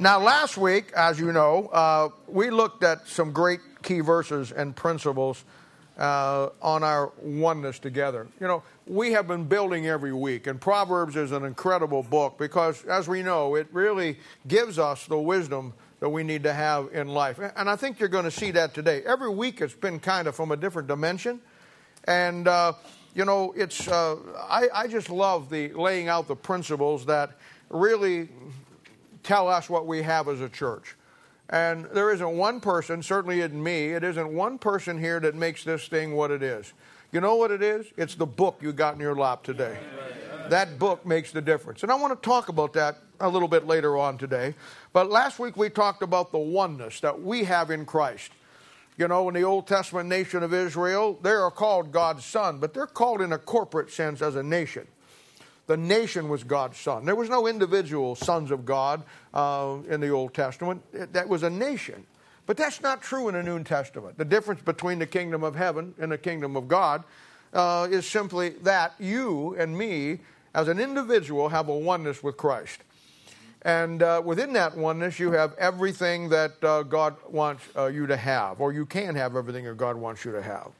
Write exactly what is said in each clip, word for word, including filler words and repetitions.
Now, last week, as you know, uh, we looked at some great key verses and principles uh, on our oneness together. You know, we have been building every week, and Proverbs is an incredible book because, as we know, it really gives us the wisdom that we need to have in life. And I think you're going to see that today. Every week it's been kind of from a different dimension. And, uh, you know, it's uh, I, I just love the laying out the principles that really tell us what we have as a church. And there isn't one person, certainly in me, it isn't one person here that makes this thing what it is. You know what it is? It's the book you got in your lap today. That book makes the difference. And I want to talk about that a little bit later on today. But last week we talked about the oneness that we have in Christ. You know, in the Old Testament nation of Israel, they are called God's son, but they're called in a corporate sense as a nation. The nation was God's son. There was no individual sons of God uh, in the Old Testament. It, that was a nation. But that's not true in the New Testament. The difference between the kingdom of heaven and the kingdom of God uh, is simply that you and me as an individual have a oneness with Christ. And uh, within that oneness, you have everything that uh, God wants uh, you to have, or you can have everything that God wants you to have.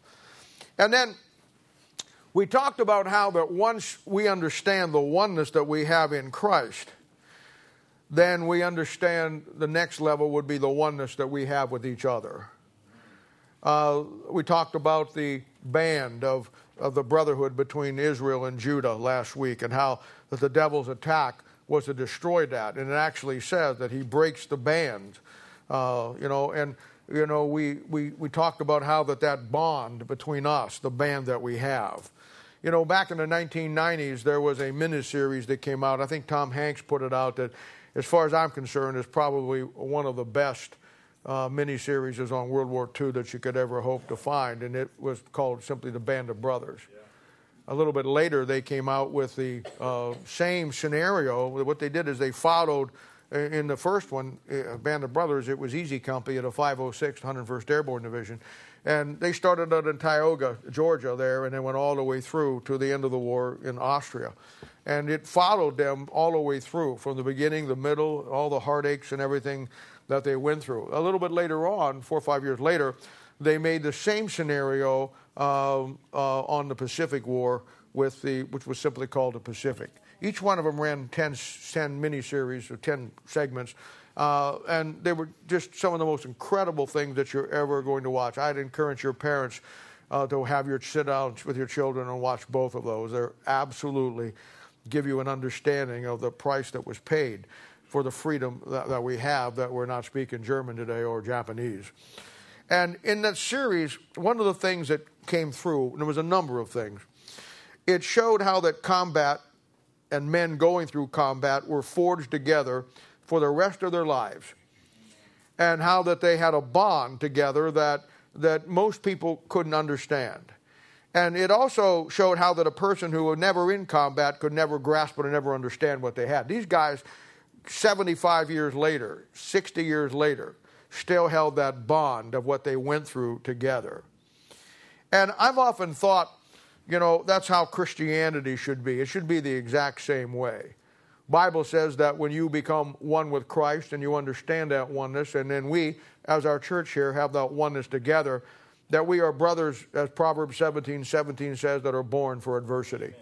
And then we talked about how that once we understand the oneness that we have in Christ, then we understand the next level would be the oneness that we have with each other. Uh, we talked about the band of, of the brotherhood between Israel and Judah last week and how that the devil's attack was to destroy that. And it actually says that he breaks the band, uh, you know, and You know, we, we, we talked about how that, that bond between us, the band that we have. You know, back in the nineteen nineties, there was a miniseries that came out. I think Tom Hanks put it out that, as far as I'm concerned, is probably one of the best uh, miniseries on World War Two that you could ever hope to find, and it was called simply The Band of Brothers. Yeah. A little bit later, they came out with the uh, same scenario. What they did is they followed... In the first one, Band of Brothers, it was Easy Company at a five oh sixth, one hundred first Airborne Division. And they started out in Tioga, Georgia there, and they went all the way through to the end of the war in Austria. And it followed them all the way through, from the beginning, the middle, all the heartaches and everything that they went through. A little bit later on, four or five years later, they made the same scenario uh, uh, on the Pacific War, with the which was simply called the Pacific. Each one of them ran ten, ten miniseries or ten segments, uh, and they were just some of the most incredible things that you're ever going to watch. I'd encourage your parents uh, to have your sit down with your children and watch both of those. They're absolutely give you an understanding of the price that was paid for the freedom that, that we have, that we're not speaking German today or Japanese. And in that series, one of the things that came through, and there was a number of things, it showed how that combat and men going through combat were forged together for the rest of their lives, and how that they had a bond together that that most people couldn't understand. And it also showed how that a person who was never in combat could never grasp it and never understand what they had. These guys, seventy-five years later, sixty years later, still held that bond of what they went through together. And I've often thought, you know, that's how Christianity should be. It should be the exact same way. Bible says that when you become one with Christ and you understand that oneness, and then we, as our church here, have that oneness together, that we are brothers, as Proverbs seventeen seventeen says, that are born for adversity. Amen.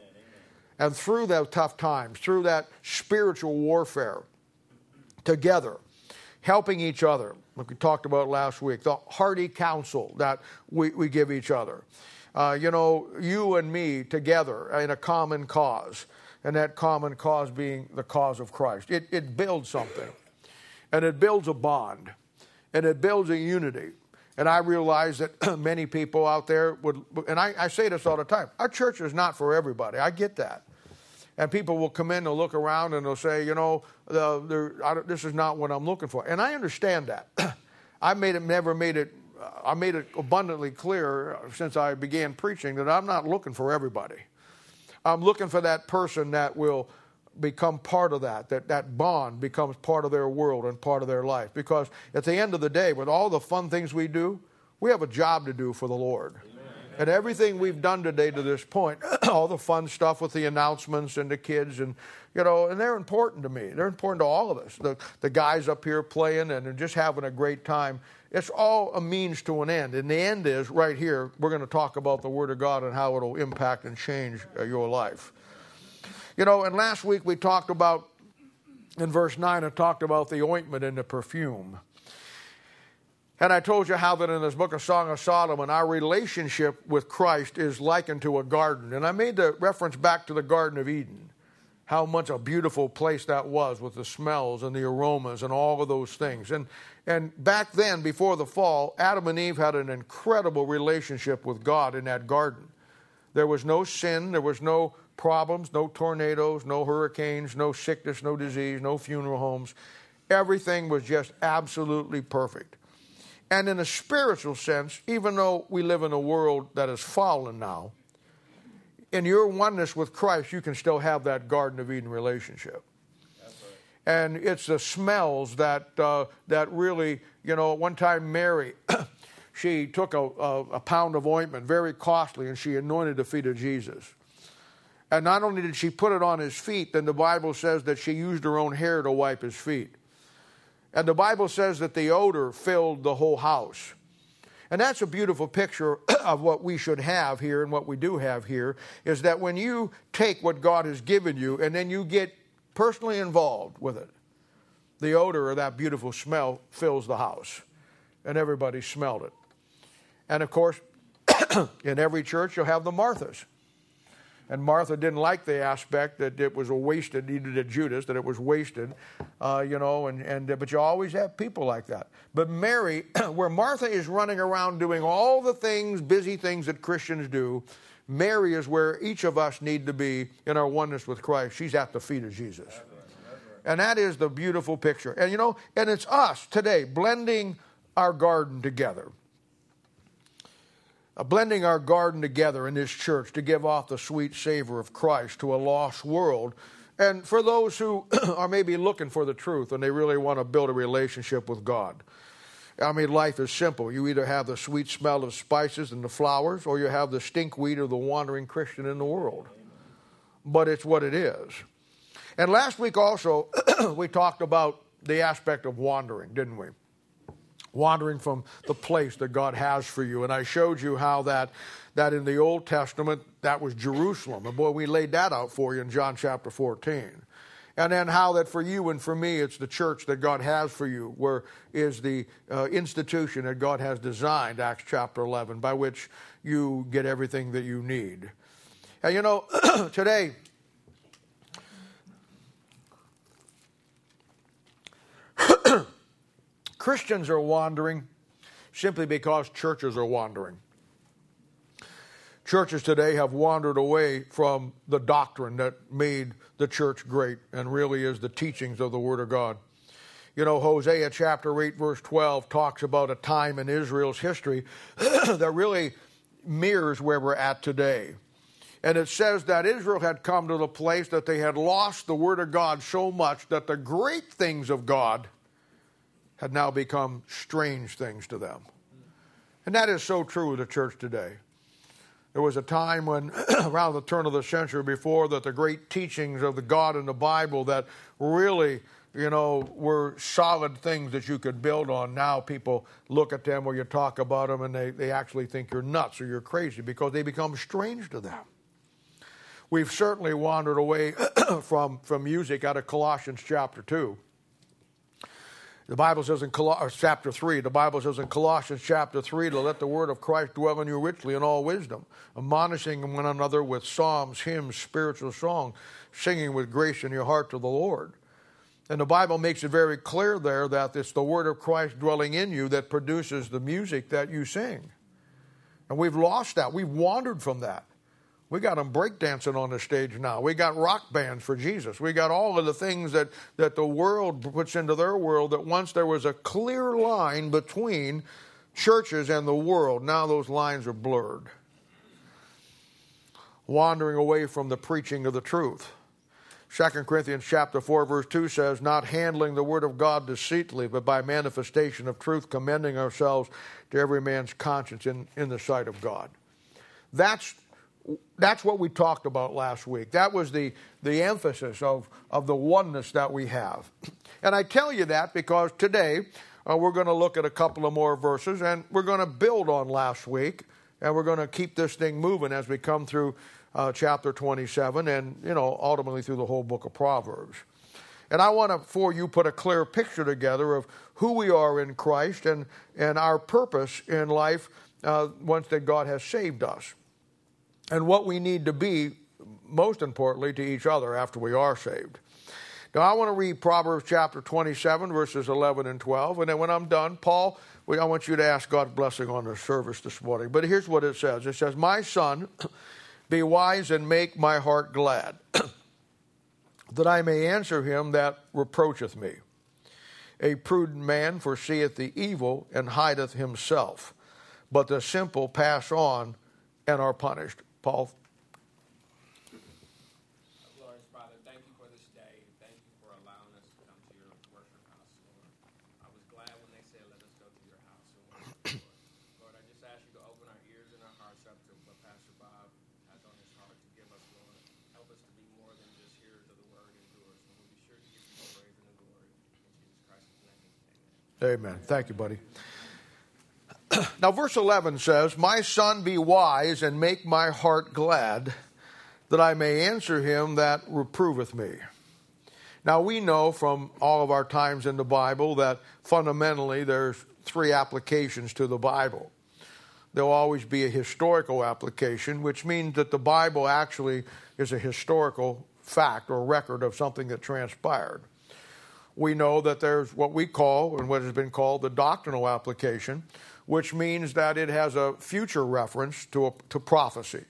And through those tough times, through that spiritual warfare, together, helping each other, like we talked about last week, the hearty counsel that we, we give each other. Uh, you know, you and me together in a common cause, and that common cause being the cause of Christ. It, it builds something, and it builds a bond, and it builds a unity. And I realize that many people out there would, and I, I say this all the time, our church is not for everybody. I get that. And people will come in, they'll look around, and they'll say, you know, the, the, I, this is not what I'm looking for. And I understand that. I made it, never made it. I made it abundantly clear since I began preaching that I'm not looking for everybody. I'm looking for that person that will become part of that, that that bond becomes part of their world and part of their life. Because at the end of the day, with all the fun things we do, we have a job to do for the Lord. Amen. And everything we've done today to this point, all the fun stuff with the announcements and the kids, and, you know, and they're important to me. They're important to all of us. The, the guys up here playing and just having a great time. It's all a means to an end. And the end is right here. We're going to talk about the Word of God and how it'll impact and change your life. You know, and last week we talked about, in verse nine, I talked about the ointment and the perfume. And I told you how that in this book of Song of Solomon, our relationship with Christ is likened to a garden. And I made the reference back to the Garden of Eden, how much a beautiful place that was with the smells and the aromas and all of those things. And, and back then, before the fall, Adam and Eve had an incredible relationship with God in that garden. There was no sin, there was no problems, no tornadoes, no hurricanes, no sickness, no disease, no funeral homes. Everything was just absolutely perfect. And in a spiritual sense, even though we live in a world that is fallen now, in your oneness with Christ, you can still have that Garden of Eden relationship. That's right. And it's the smells that uh, that really, you know, one time Mary, she took a, a, a pound of ointment, very costly, and she anointed the feet of Jesus. And not only did she put it on his feet, then the Bible says that she used her own hair to wipe his feet. And the Bible says that the odor filled the whole house. And that's a beautiful picture of what we should have here and what we do have here, is that when you take what God has given you and then you get personally involved with it, the odor of that beautiful smell fills the house. And everybody smelled it. And, of course, in every church you'll have the Marthas. And Martha didn't like the aspect that it was a wasted, neither did Judas, that it was wasted, uh, you know, and, and but you always have people like that. But Mary, where Martha is running around doing all the things, busy things that Christians do, Mary is where each of us need to be in our oneness with Christ. She's at the feet of Jesus. That's right, that's right. And that is the beautiful picture. And, you know, and it's us today blending our garden together. Uh, blending our garden together in this church to give off the sweet savor of Christ to a lost world. And for those who are maybe looking for the truth and they really want to build a relationship with God. I mean, life is simple. You either have the sweet smell of spices and the flowers, or you have the stinkweed of the wandering Christian in the world. But it's what it is. And last week also, we talked about the aspect of wandering, didn't we? Wandering from the place that God has for you. And I showed you how that that in the Old Testament, that was Jerusalem. And boy, we laid that out for you in John chapter fourteen. And then how that for you and for me, it's the church that God has for you, where is the uh, institution that God has designed, Acts chapter eleven, by which you get everything that you need. And you know, today, Christians are wandering simply because churches are wandering. Churches today have wandered away from the doctrine that made the church great and really is the teachings of the Word of God. You know, Hosea chapter eight, verse twelve talks about a time in Israel's history that really mirrors where we're at today. And it says that Israel had come to the place that they had lost the Word of God so much that the great things of God had now become strange things to them. And that is so true of the church today. There was a time when, around the turn of the century before, that the great teachings of the God in the Bible that really, you know, were solid things that you could build on. Now people look at them or you talk about them and they, they actually think you're nuts or you're crazy because they become strange to them. We've certainly wandered away from, from music out of Colossians chapter two. The Bible says in Col- chapter three, the Bible says in Colossians chapter three, to let the word of Christ dwell in you richly in all wisdom, admonishing one another with psalms, hymns, spiritual songs, singing with grace in your heart to the Lord. And the Bible makes it very clear there that it's the word of Christ dwelling in you that produces the music that you sing. And we've lost that. We've wandered from that. We got them breakdancing on the stage now. We got rock bands for Jesus. We got all of the things that, that the world puts into their world that once there was a clear line between churches and the world. Now those lines are blurred. Wandering away from the preaching of the truth. Second Corinthians chapter four, verse two says, not handling the word of God deceitfully, but by manifestation of truth, commending ourselves to every man's conscience in, in the sight of God. That's that's what we talked about last week. That was the, the emphasis of, of the oneness that we have. And I tell you that because today uh, we're going to look at a couple of more verses, and we're going to build on last week, and we're going to keep this thing moving as we come through uh, chapter twenty-seven and, you know, ultimately through the whole book of Proverbs. And I want to, for you, put a clear picture together of who we are in Christ and, and our purpose in life uh, once that God has saved us. And what we need to be, most importantly, to each other after we are saved. Now, I want to read Proverbs chapter twenty-seven, verses eleven and twelve. And then when I'm done, Paul, I want you to ask God's blessing on this service this morning. But here's what it says. It says, "My son, be wise and make my heart glad, that I may answer him that reproacheth me. A prudent man foreseeth the evil and hideth himself, but the simple pass on and are punished." Paul. Glorious Father, thank you for this day. Thank you for allowing us to come to your worship house, Lord. I was glad when they said, "Let us go to your house." Lord, Lord, I just ask you to open our ears and our hearts up to what Pastor Bob has on his heart to give us, Lord. Help us to be more than just hearers of the word and doers. And we'll be sure to give you the praise and the glory. In Jesus Christ's name, amen. Amen. Thank you, buddy. Now, verse eleven says, "My son, be wise and make my heart glad, that I may answer him that reproveth me." Now, we know from all of our times in the Bible that fundamentally there's three applications to the Bible. There'll always be a historical application, which means that the Bible actually is a historical fact or record of something that transpired. We know that there's what we call, and what has been called, the doctrinal application, which means that it has a future reference to a, to prophecy.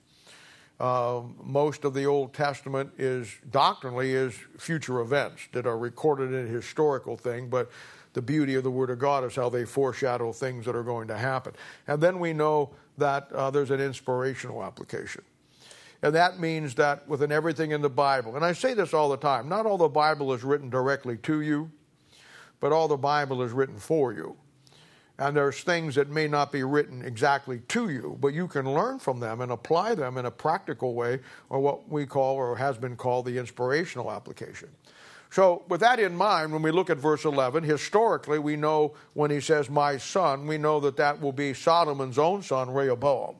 Uh, most of the Old Testament is doctrinally is future events that are recorded in a historical thing, but the beauty of the Word of God is how they foreshadow things that are going to happen. And then we know that uh, there's an inspirational application. And that means that within everything in the Bible, and I say this all the time, not all the Bible is written directly to you, but all the Bible is written for you. And there's things that may not be written exactly to you, but you can learn from them and apply them in a practical way, or what we call, or has been called, the inspirational application. So with that in mind, when we look at verse eleven, historically we know when he says, "My son," we know that that will be Solomon's own son, Rehoboam.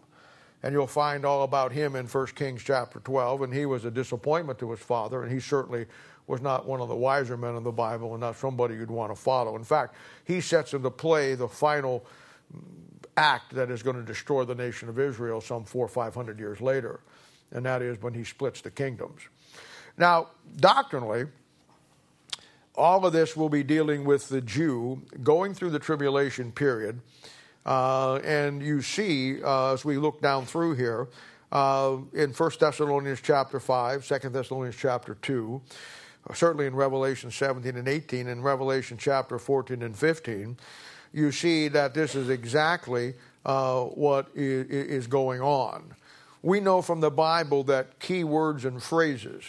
And you'll find all about him in First Kings chapter twelve, and he was a disappointment to his father, and he certainly was not one of the wiser men of the Bible and not somebody you'd want to follow. In fact, he sets into play the final act that is going to destroy the nation of Israel some four or five hundred years later, and that is when he splits the kingdoms. Now, doctrinally, all of this will be dealing with the Jew going through the tribulation period, uh, and you see, uh, as we look down through here, uh, in First Thessalonians chapter five, Second Thessalonians chapter two, certainly in Revelation seventeen and eighteen, in Revelation chapter fourteen and fifteen, you see that this is exactly uh, what is going on. We know from the Bible that key words and phrases,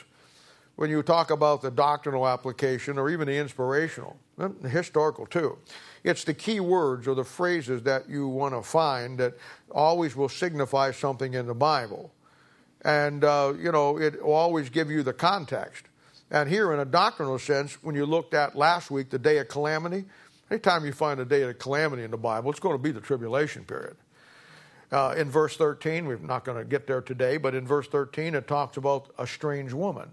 when you talk about the doctrinal application or even the inspirational, the historical too, it's the key words or the phrases that you want to find that always will signify something in the Bible. And, uh, you know, it will always give you the context. And here in a doctrinal sense, when you looked at last week, the day of calamity, anytime you find a day of calamity in the Bible, it's going to be the tribulation period. Uh, in verse thirteen, we're not going to get there today, but in verse thirteen it talks about a strange woman.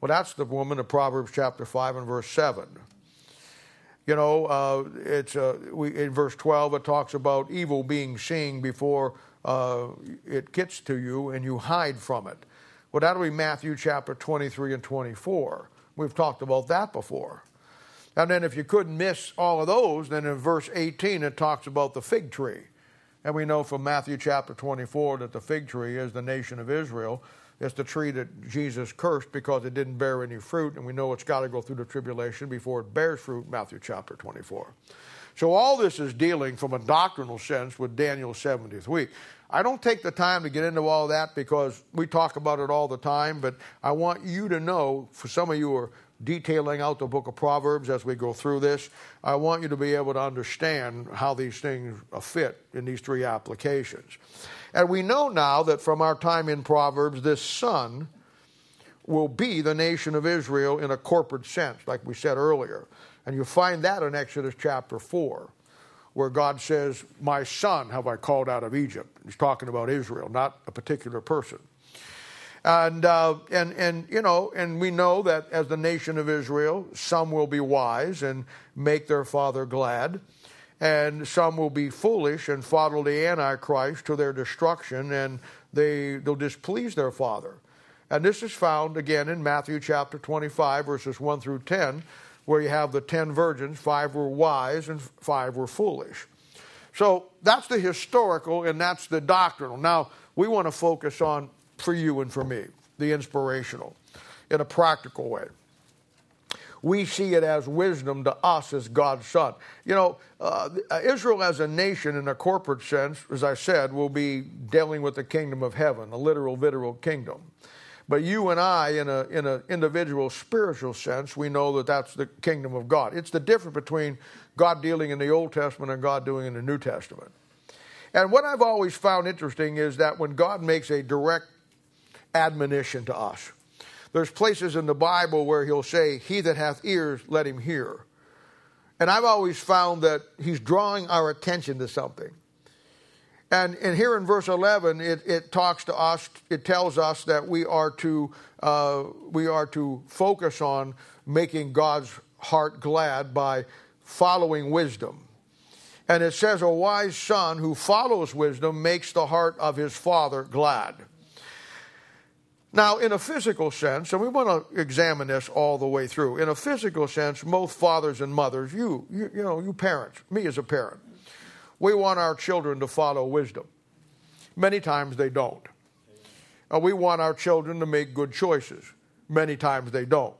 Well, that's the woman of Proverbs chapter five and verse seven. You know, uh, it's uh, we, in verse twelve it talks about evil being seen before uh, it gets to you and you hide from it. Well, that'll be Matthew chapter twenty-three and twenty-four. We've talked about that before. And then if you couldn't miss all of those, then in verse eighteen it talks about the fig tree. And we know from Matthew chapter twenty-four that the fig tree is the nation of Israel. It's the tree that Jesus cursed because it didn't bear any fruit, and we know it's got to go through the tribulation before it bears fruit, Matthew chapter twenty-four. So all this is dealing from a doctrinal sense with Daniel's seventieth week. I don't take the time to get into all that because we talk about it all the time, but I want you to know, for some of you are detailing out the book of Proverbs as we go through this. I want you to be able to understand how these things fit in these three applications. And we know now that from our time in Proverbs, this son will be the nation of Israel in a corporate sense, like we said earlier. And you find that in Exodus chapter four, where God says, "My son have I called out of Egypt." He's talking about Israel, not a particular person. And, uh, and, and you know, and we know that as the nation of Israel, some will be wise and make their father glad, and some will be foolish and follow the Antichrist to their destruction, and they, they'll displease their father. And this is found, again, in Matthew chapter twenty-five, verses one through ten, where you have the ten virgins. Five were wise and five were foolish. So that's the historical and that's the doctrinal. Now, we want to focus on, for you and for me, the inspirational, in a practical way. We see it as wisdom to us as God's son. You know, uh, Israel as a nation in a corporate sense, as I said, will be dealing with the kingdom of heaven, a literal, literal kingdom. But you and I, in a in an individual spiritual sense, we know that that's the kingdom of God. It's the difference between God dealing in the Old Testament and God doing in the New Testament. And what I've always found interesting is that when God makes a direct admonition to us, there's places in the Bible where he'll say, "He that hath ears, let him hear." And I've always found that he's drawing our attention to something. And, and here in verse eleven, it, it talks to us, it tells us that we are to uh, we are to focus on making God's heart glad by following wisdom. And it says, "A wise son who follows wisdom makes the heart of his father glad." Now, in a physical sense, and we want to examine this all the way through, in a physical sense, most fathers and mothers, you, you, you know, you parents, me as a parent, we want our children to follow wisdom. Many times they don't. Uh, we want our children to make good choices. Many times they don't.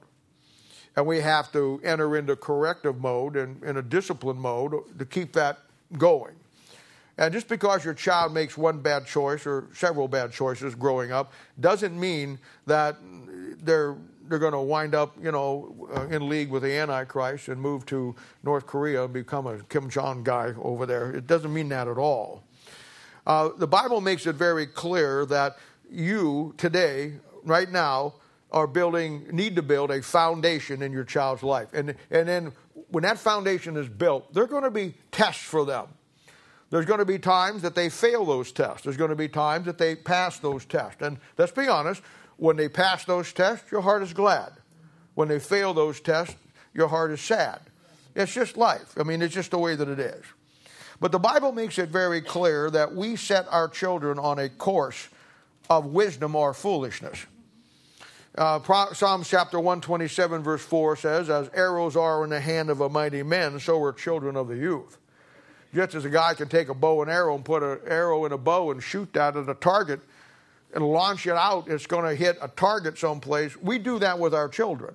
And we have to enter into corrective mode and in a discipline mode to keep that going. And just because your child makes one bad choice or several bad choices growing up doesn't mean that they're they're going to wind up, you know, uh, in league with the Antichrist and move to North Korea and become a Kim Jong guy over there. It doesn't mean that at all. Uh, the Bible makes it very clear that you today, right now, are building, need to build a foundation in your child's life. And and then when that foundation is built, there are going to be tests for them. There's going to be times that they fail those tests. There's going to be times that they pass those tests. And let's be honest, when they pass those tests, your heart is glad. When they fail those tests, your heart is sad. It's just life. I mean, it's just the way that it is. But the Bible makes it very clear that we set our children on a course of wisdom or foolishness. Uh, Psalms chapter one twenty-seven verse four says, "As arrows are in the hand of a mighty man, so are children of the youth." Just as a guy can take a bow and arrow and put an arrow in a bow and shoot that at a target and launch it out, it's going to hit a target someplace. We do that with our children.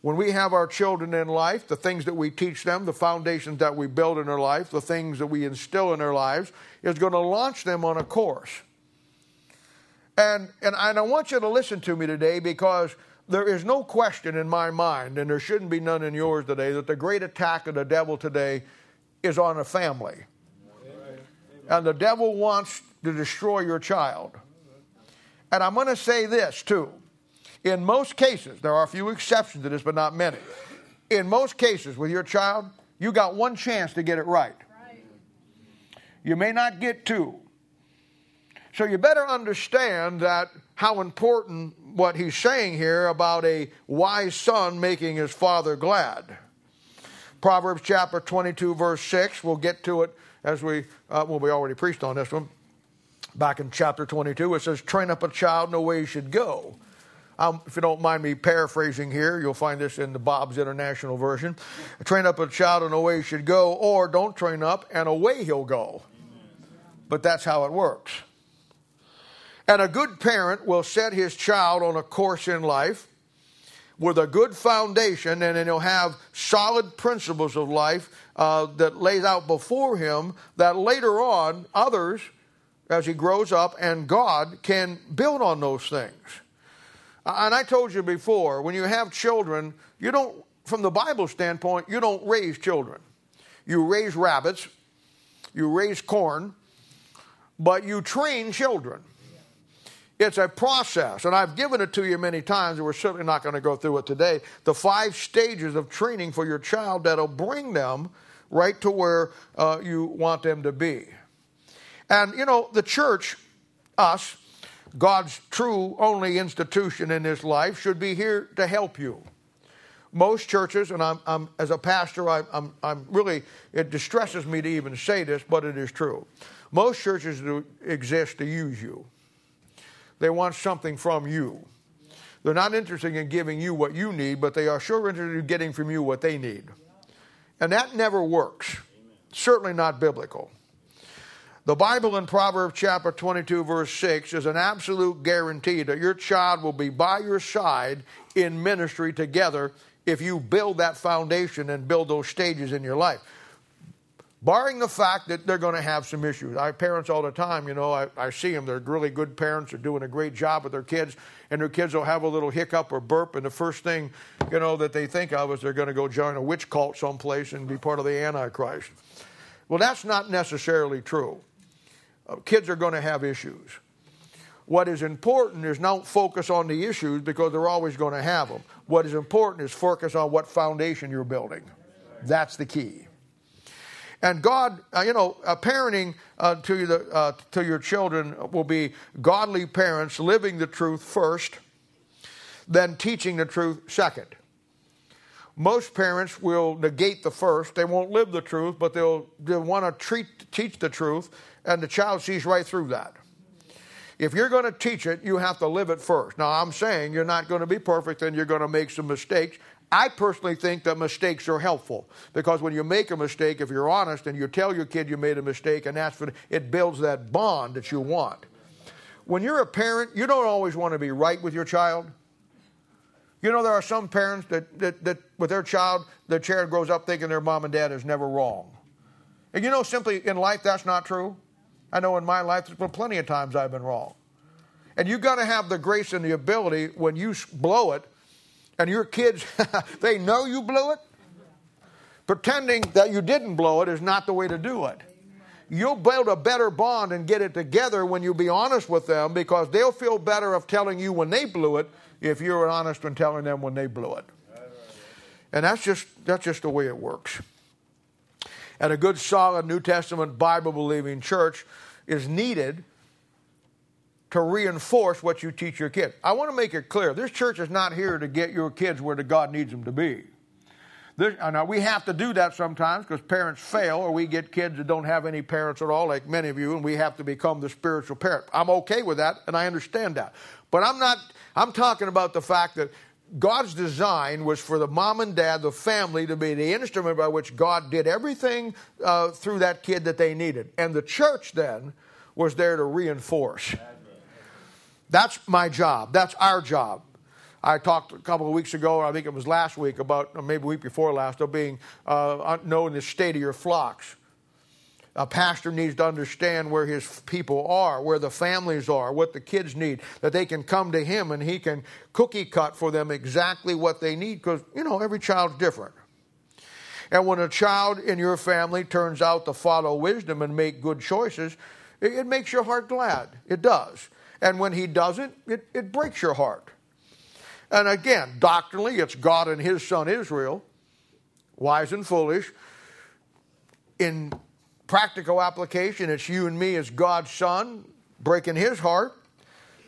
When we have our children in life, the things that we teach them, the foundations that we build in their life, the things that we instill in their lives, is going to launch them on a course. And, and I want you to listen to me today, because there is no question in my mind, and there shouldn't be none in yours today, that the great attack of the devil today is on a family. Amen. And the devil wants to destroy your child. And I'm going to say this too. In most cases, there are a few exceptions to this, but not many. In most cases with your child, you got one chance to get it right. right. You may not get two. So you better understand that how important what he's saying here about a wise son making his father glad. Proverbs chapter twenty-two, verse six. We'll get to it as we, uh, well, we already preached on this one. Back in chapter twenty-two, it says, "Train up a child in the way he should go." Um, if you don't mind me paraphrasing here, you'll find this in the Bob's International Version. "Train up a child in the way he should go," or "don't train up and away he'll go." But that's how it works. And a good parent will set his child on a course in life with a good foundation, and then he'll have solid principles of life uh, that lays out before him, that later on others, as he grows up, and God can build on those things. And I told you before, when you have children, you don't, from the Bible standpoint, you don't raise children. You raise rabbits, you raise corn, but you train children. It's a process, and I've given it to you many times, and we're certainly not going to go through it today. The five stages of training for your child that'll bring them right to where uh, you want them to be. And, you know, the church, us, God's true only institution in this life, should be here to help you. Most churches, and I'm, I'm as a pastor, I, I'm, I'm really, it distresses me to even say this, but it is true. Most churches do exist to use you. They want something from you. They're not interested in giving you what you need, but they are sure interested in getting from you what they need. And that never works. Amen. Certainly not biblical. The Bible in Proverbs chapter twenty-two, verse six, is an absolute guarantee that your child will be by your side in ministry together if you build that foundation and build those stages in your life. Barring the fact that they're going to have some issues. I have parents all the time, you know, I, I see them. They're really good parents. They're doing a great job with their kids, and their kids will have a little hiccup or burp, and the first thing, you know, that they think of is they're going to go join a witch cult someplace and be part of the Antichrist. Well, that's not necessarily true. Uh, kids are going to have issues. What is important is don't focus on the issues because they're always going to have them. What is important is focus on what foundation you're building. That's the key. And God, uh, you know, uh, parenting uh, to, the, uh, to your children will be godly parents living the truth first, then teaching the truth second. Most parents will negate the first. They won't live the truth, but they'll, they'll want to treat, teach the truth, and the child sees right through that. If you're going to teach it, you have to live it first. Now, I'm saying you're not going to be perfect and you're going to make some mistakes. I personally think that mistakes are helpful because when you make a mistake, if you're honest and you tell your kid you made a mistake and that's what it builds that bond that you want. When you're a parent, you don't always want to be right with your child. You know, there are some parents that, that, that with their child, their child grows up thinking their mom and dad is never wrong. And you know, simply in life, that's not true. I know in my life, there's been plenty of times I've been wrong. And you've got to have the grace and the ability when you blow it. And your kids, they know you blew it. Pretending that you didn't blow it is not the way to do it. You'll build a better bond and get it together when you be honest with them because they'll feel better of telling you when they blew it if you're honest in telling them when they blew it. And that's just that's just the way it works. And a good, solid New Testament Bible-believing church is needed to reinforce what you teach your kids. I want to make it clear, this church is not here to get your kids where God needs them to be. This, now, we have to do that sometimes because parents fail or we get kids that don't have any parents at all, like many of you, and we have to become the spiritual parent. I'm okay with that, and I understand that. But I'm not, I'm talking about the fact that God's design was for the mom and dad, the family, to be the instrument by which God did everything uh, through that kid that they needed. And the church then was there to reinforce. That's my job. That's our job. I talked a couple of weeks ago, I think it was last week, about or maybe week before last, of being uh, knowing the state of your flocks. A pastor needs to understand where his people are, where the families are, what the kids need, that they can come to him and he can cookie cut for them exactly what they need because, you know, every child's different. And when a child in your family turns out to follow wisdom and make good choices, it, it makes your heart glad. It does. And when he doesn't, it, it breaks your heart. And again, doctrinally, it's God and his son Israel, wise and foolish. In practical application, it's you and me as God's son, breaking his heart.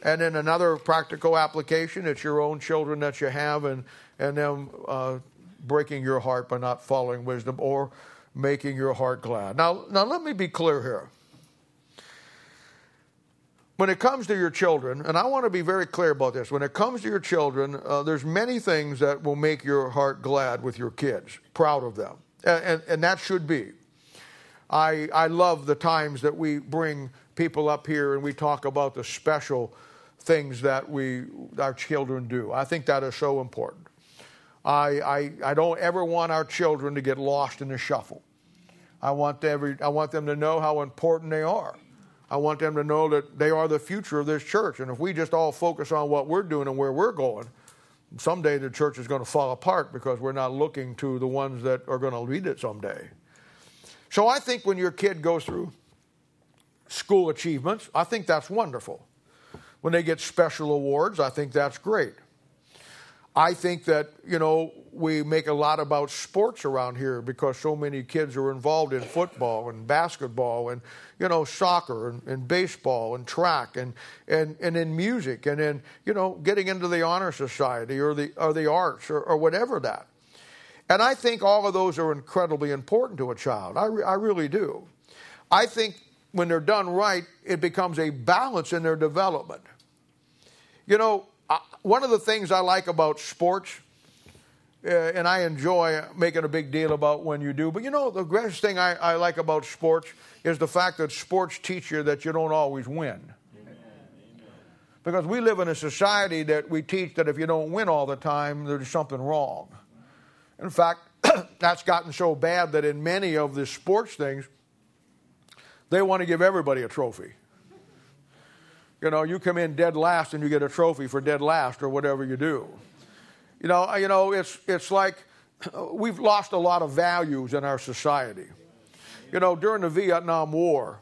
And in another practical application, it's your own children that you have and, and them uh, breaking your heart by not following wisdom or making your heart glad. Now, now let me be clear here. When it comes to your children, and I want to be very clear about this, when it comes to your children, uh, there's many things that will make your heart glad with your kids, proud of them, and, and, and that should be. I, I love the times that we bring people up here and we talk about the special things that we our children do. I think that is so important. I, I, I don't ever want our children to get lost in the shuffle. I want every, I want them to know how important they are. I want them to know that they are the future of this church. And if we just all focus on what we're doing and where we're going, someday the church is going to fall apart because we're not looking to the ones that are going to lead it someday. So I think when your kid goes through school achievements, I think that's wonderful. When they get special awards, I think that's great. I think that, you know, we make a lot about sports around here because so many kids are involved in football and basketball and, you know, soccer and, and baseball and track and, and, and in music and in, you know, getting into the honor society or the, or the arts or, or whatever that. And I think all of those are incredibly important to a child. I, re- I really do. I think when they're done right, it becomes a balance in their development. You know, one of the things I like about sports, uh, and I enjoy making a big deal about when you do, but you know, the greatest thing I, I like about sports is the fact that sports teach you that you don't always win. Amen. Because we live in a society that we teach that if you don't win all the time, there's something wrong. In fact, that's gotten so bad that in many of the sports things, they want to give everybody a trophy. You know, you come in dead last and you get a trophy for dead last or whatever you do. You know, you know, it's it's like we've lost a lot of values in our society. You know, during the Vietnam War,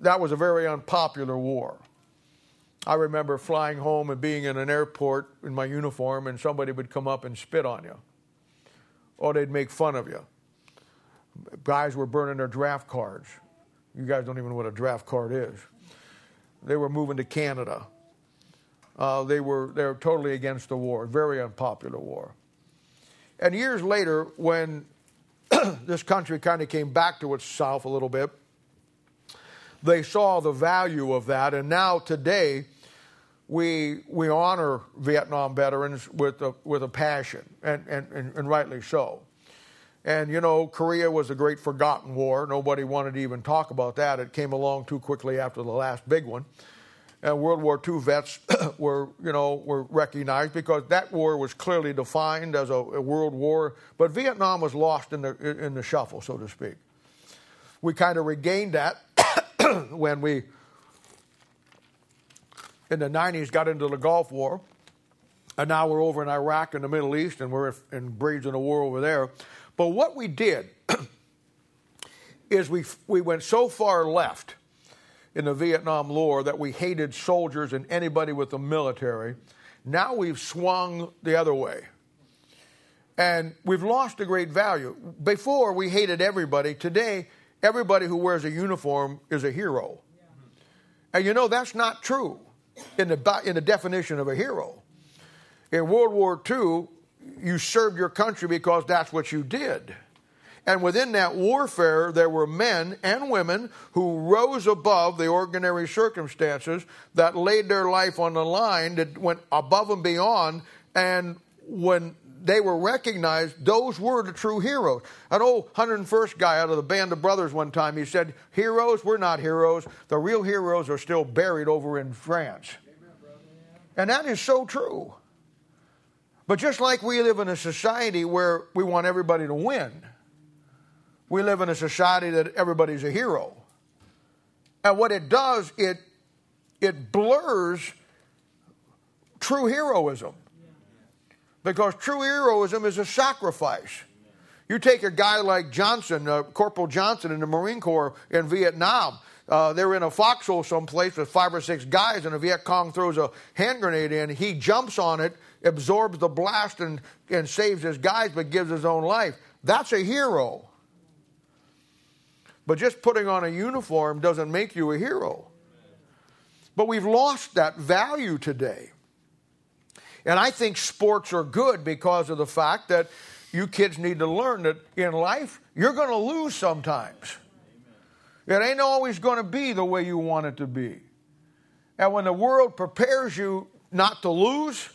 that was a very unpopular war. I remember flying home and being in an airport in my uniform and somebody would come up and spit on you. Or they'd make fun of you. Guys were burning their draft cards. You guys don't even know what a draft card is. They were moving to Canada. Uh, they were they were totally against the war, very unpopular war. And years later, when this country kind of came back to itself a little bit, they saw the value of that. And now today, we we honor Vietnam veterans with a, with a passion, and, and, and, and rightly so. And, you know, Korea was a great forgotten war. Nobody wanted to even talk about that. It came along too quickly after the last big one. And World War Two vets were, you know, were recognized because that war was clearly defined as a, a world war. But Vietnam was lost in the in the shuffle, so to speak. We kind of regained that when we, in the nineties, got into the Gulf War. And now we're over in Iraq and the Middle East, and we're engaged in a war over there. But what we did is we we went so far left in the Vietnam War that we hated soldiers and anybody with the military. Now we've swung the other way. And we've lost a great value. Before, we hated everybody. Today, everybody who wears a uniform is a hero. Yeah. And you know, that's not true in the in the definition of a hero. In World War Two, you served your country because that's what you did. And within that warfare, there were men and women who rose above the ordinary circumstances that laid their life on the line, that went above and beyond. And when they were recognized, those were the true heroes. An old one hundred first guy out of the Band of Brothers one time, he said, heroes, we're not heroes. The real heroes are still buried over in France. And that is so true. But just like we live in a society where we want everybody to win, we live in a society that everybody's a hero. And what it does, it it blurs true heroism. Because true heroism is a sacrifice. You take a guy like Johnson, uh, Corporal Johnson in the Marine Corps in Vietnam. Uh, they're in a foxhole someplace with five or six guys, and a Viet Cong throws a hand grenade in. He jumps on it, absorbs the blast, and, and saves his guys, but gives his own life. That's a hero. But just putting on a uniform doesn't make you a hero. But we've lost that value today. And I think sports are good because of the fact that you kids need to learn that in life, you're going to lose sometimes. It ain't always going to be the way you want it to be. And when the world prepares you not to lose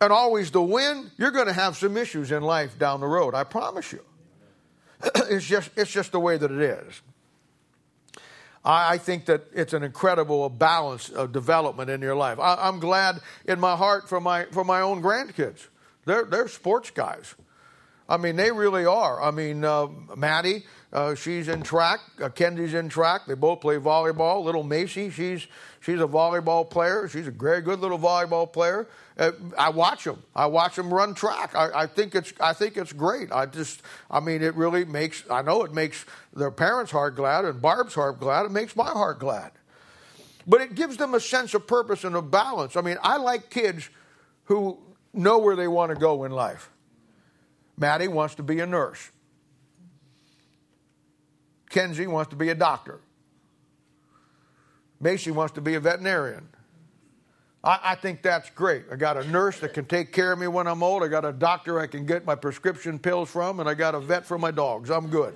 and always to win, you're going to have some issues in life down the road. I promise you. It's just it's just the way that it is. I, I think that it's an incredible balance of development in your life. I, I'm glad in my heart for my for my own grandkids. They're they're sports guys. I mean, they really are. I mean, uh, Maddie, Uh, she's in track. Uh, Kenzie's in track. They both play volleyball. Little Macy, she's she's a volleyball player. She's a very good little volleyball player. Uh, I watch them. I watch them run track. I, I think it's I think it's great. I just I mean it really makes I know it makes their parents' heart glad and Barb's heart glad. It makes my heart glad. But it gives them a sense of purpose and a balance. I mean, I like kids who know where they want to go in life. Maddie wants to be a nurse. Kenzie wants to be a doctor. Macy wants to be a veterinarian. I, I think that's great. I got a nurse that can take care of me when I'm old. I got a doctor I can get my prescription pills from, and I got a vet for my dogs. I'm good.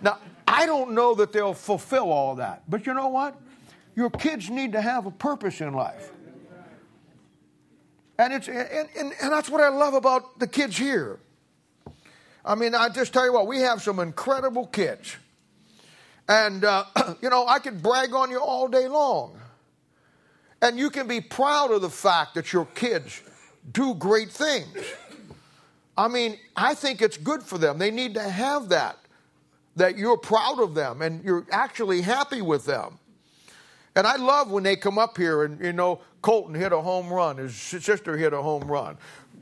Now, I don't know that they'll fulfill all that, but you know what? Your kids need to have a purpose in life. And it's and, and, and that's what I love about the kids here. I mean, I just tell you what, we have some incredible kids. And, uh, you know, I could brag on you all day long. And you can be proud of the fact that your kids do great things. I mean, I think it's good for them. They need to have that, that you're proud of them and you're actually happy with them. And I love when they come up here and, you know, Colton hit a home run. His sister hit a home run.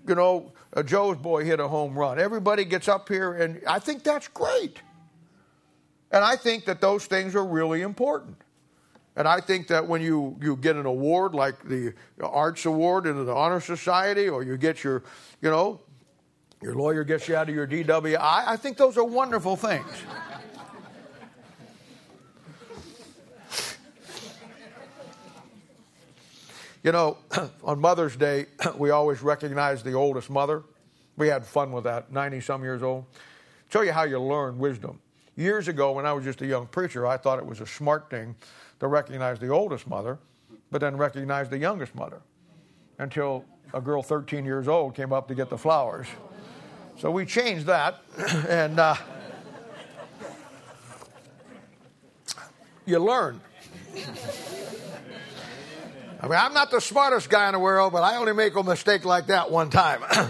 You know, Joe's boy hit a home run. Everybody gets up here, and I think that's great. And I think that those things are really important. And I think that when you, you get an award like the Arts Award in the Honor Society, or you get your, you know, your lawyer gets you out of your D W I, I think those are wonderful things. You know, on Mother's Day, we always recognize the oldest mother. We had fun with that, ninety-some years old. Show you how you learn wisdom. Years ago, when I was just a young preacher, I thought it was a smart thing to recognize the oldest mother, but then recognize the youngest mother, until a girl thirteen years old came up to get the flowers. So we changed that, and uh, you learn. I mean, I'm not the smartest guy in the world, but I only make a mistake like that one time. And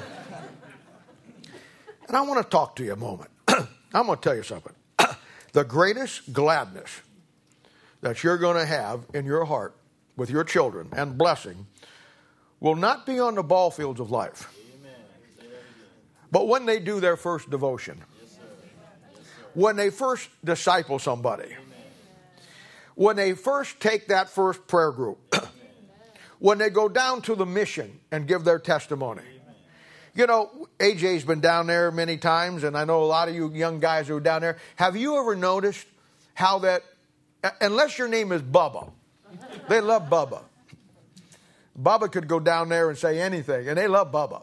I want to talk to you a moment. I'm going to tell you something. The greatest gladness that you're going to have in your heart with your children and blessing will not be on the ball fields of life, but when they do their first devotion, when they first disciple somebody, when they first take that first prayer group, when they go down to the mission and give their testimony. Amen. You know, A J's been down there many times, and I know a lot of you young guys who are down there. Have you ever noticed how that, unless your name is Bubba, they love Bubba. Bubba could go down there and say anything, and they love Bubba.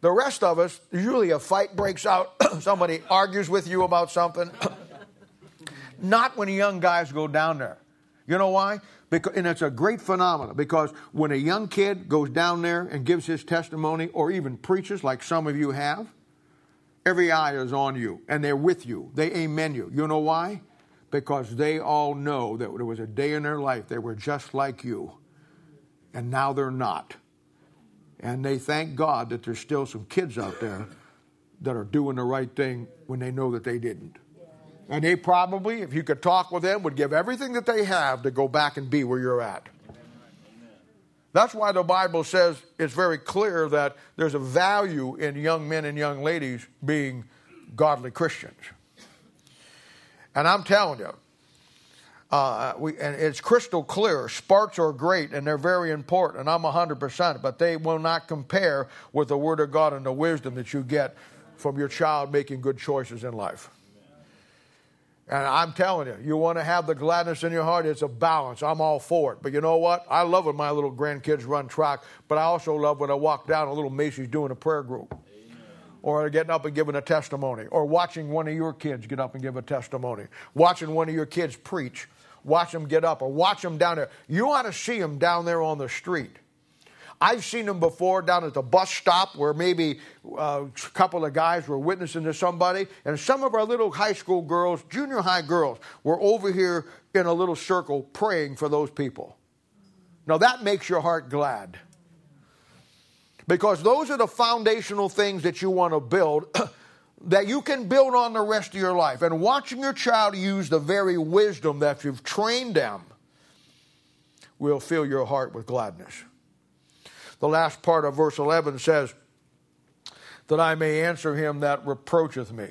The rest of us, usually a fight breaks out, somebody argues with you about something. Not when young guys go down there. You know why? Because, and it's a great phenomenon, because when a young kid goes down there and gives his testimony or even preaches like some of you have, every eye is on you, and they're with you. They amen you. You know why? Because they all know that there was a day in their life they were just like you, and now they're not. And they thank God that there's still some kids out there that are doing the right thing when they know that they didn't. And they probably, if you could talk with them, would give everything that they have to go back and be where you're at. Amen. That's why the Bible says it's very clear that there's a value in young men and young ladies being godly Christians. And I'm telling you, uh, we, and it's crystal clear, sparks are great and they're very important, and I'm one hundred percent, but they will not compare with the Word of God and the wisdom that you get from your child making good choices in life. And I'm telling you, you want to have the gladness in your heart, it's a balance. I'm all for it. But you know what? I love when my little grandkids run track, but I also love when I walk down a little Macy's doing a prayer group. Amen. Or getting up and giving a testimony, or watching one of your kids get up and give a testimony, watching one of your kids preach, watch them get up, or watch them down there. You ought to see them down there on the street. I've seen them before down at the bus stop where maybe uh, a couple of guys were witnessing to somebody, and some of our little high school girls, junior high girls, were over here in a little circle praying for those people. Now that makes your heart glad, because those are the foundational things that you want to build that you can build on the rest of your life. And watching your child use the very wisdom that you've trained them will fill your heart with gladness. The last part of verse eleven says, that I may answer him that reproacheth me.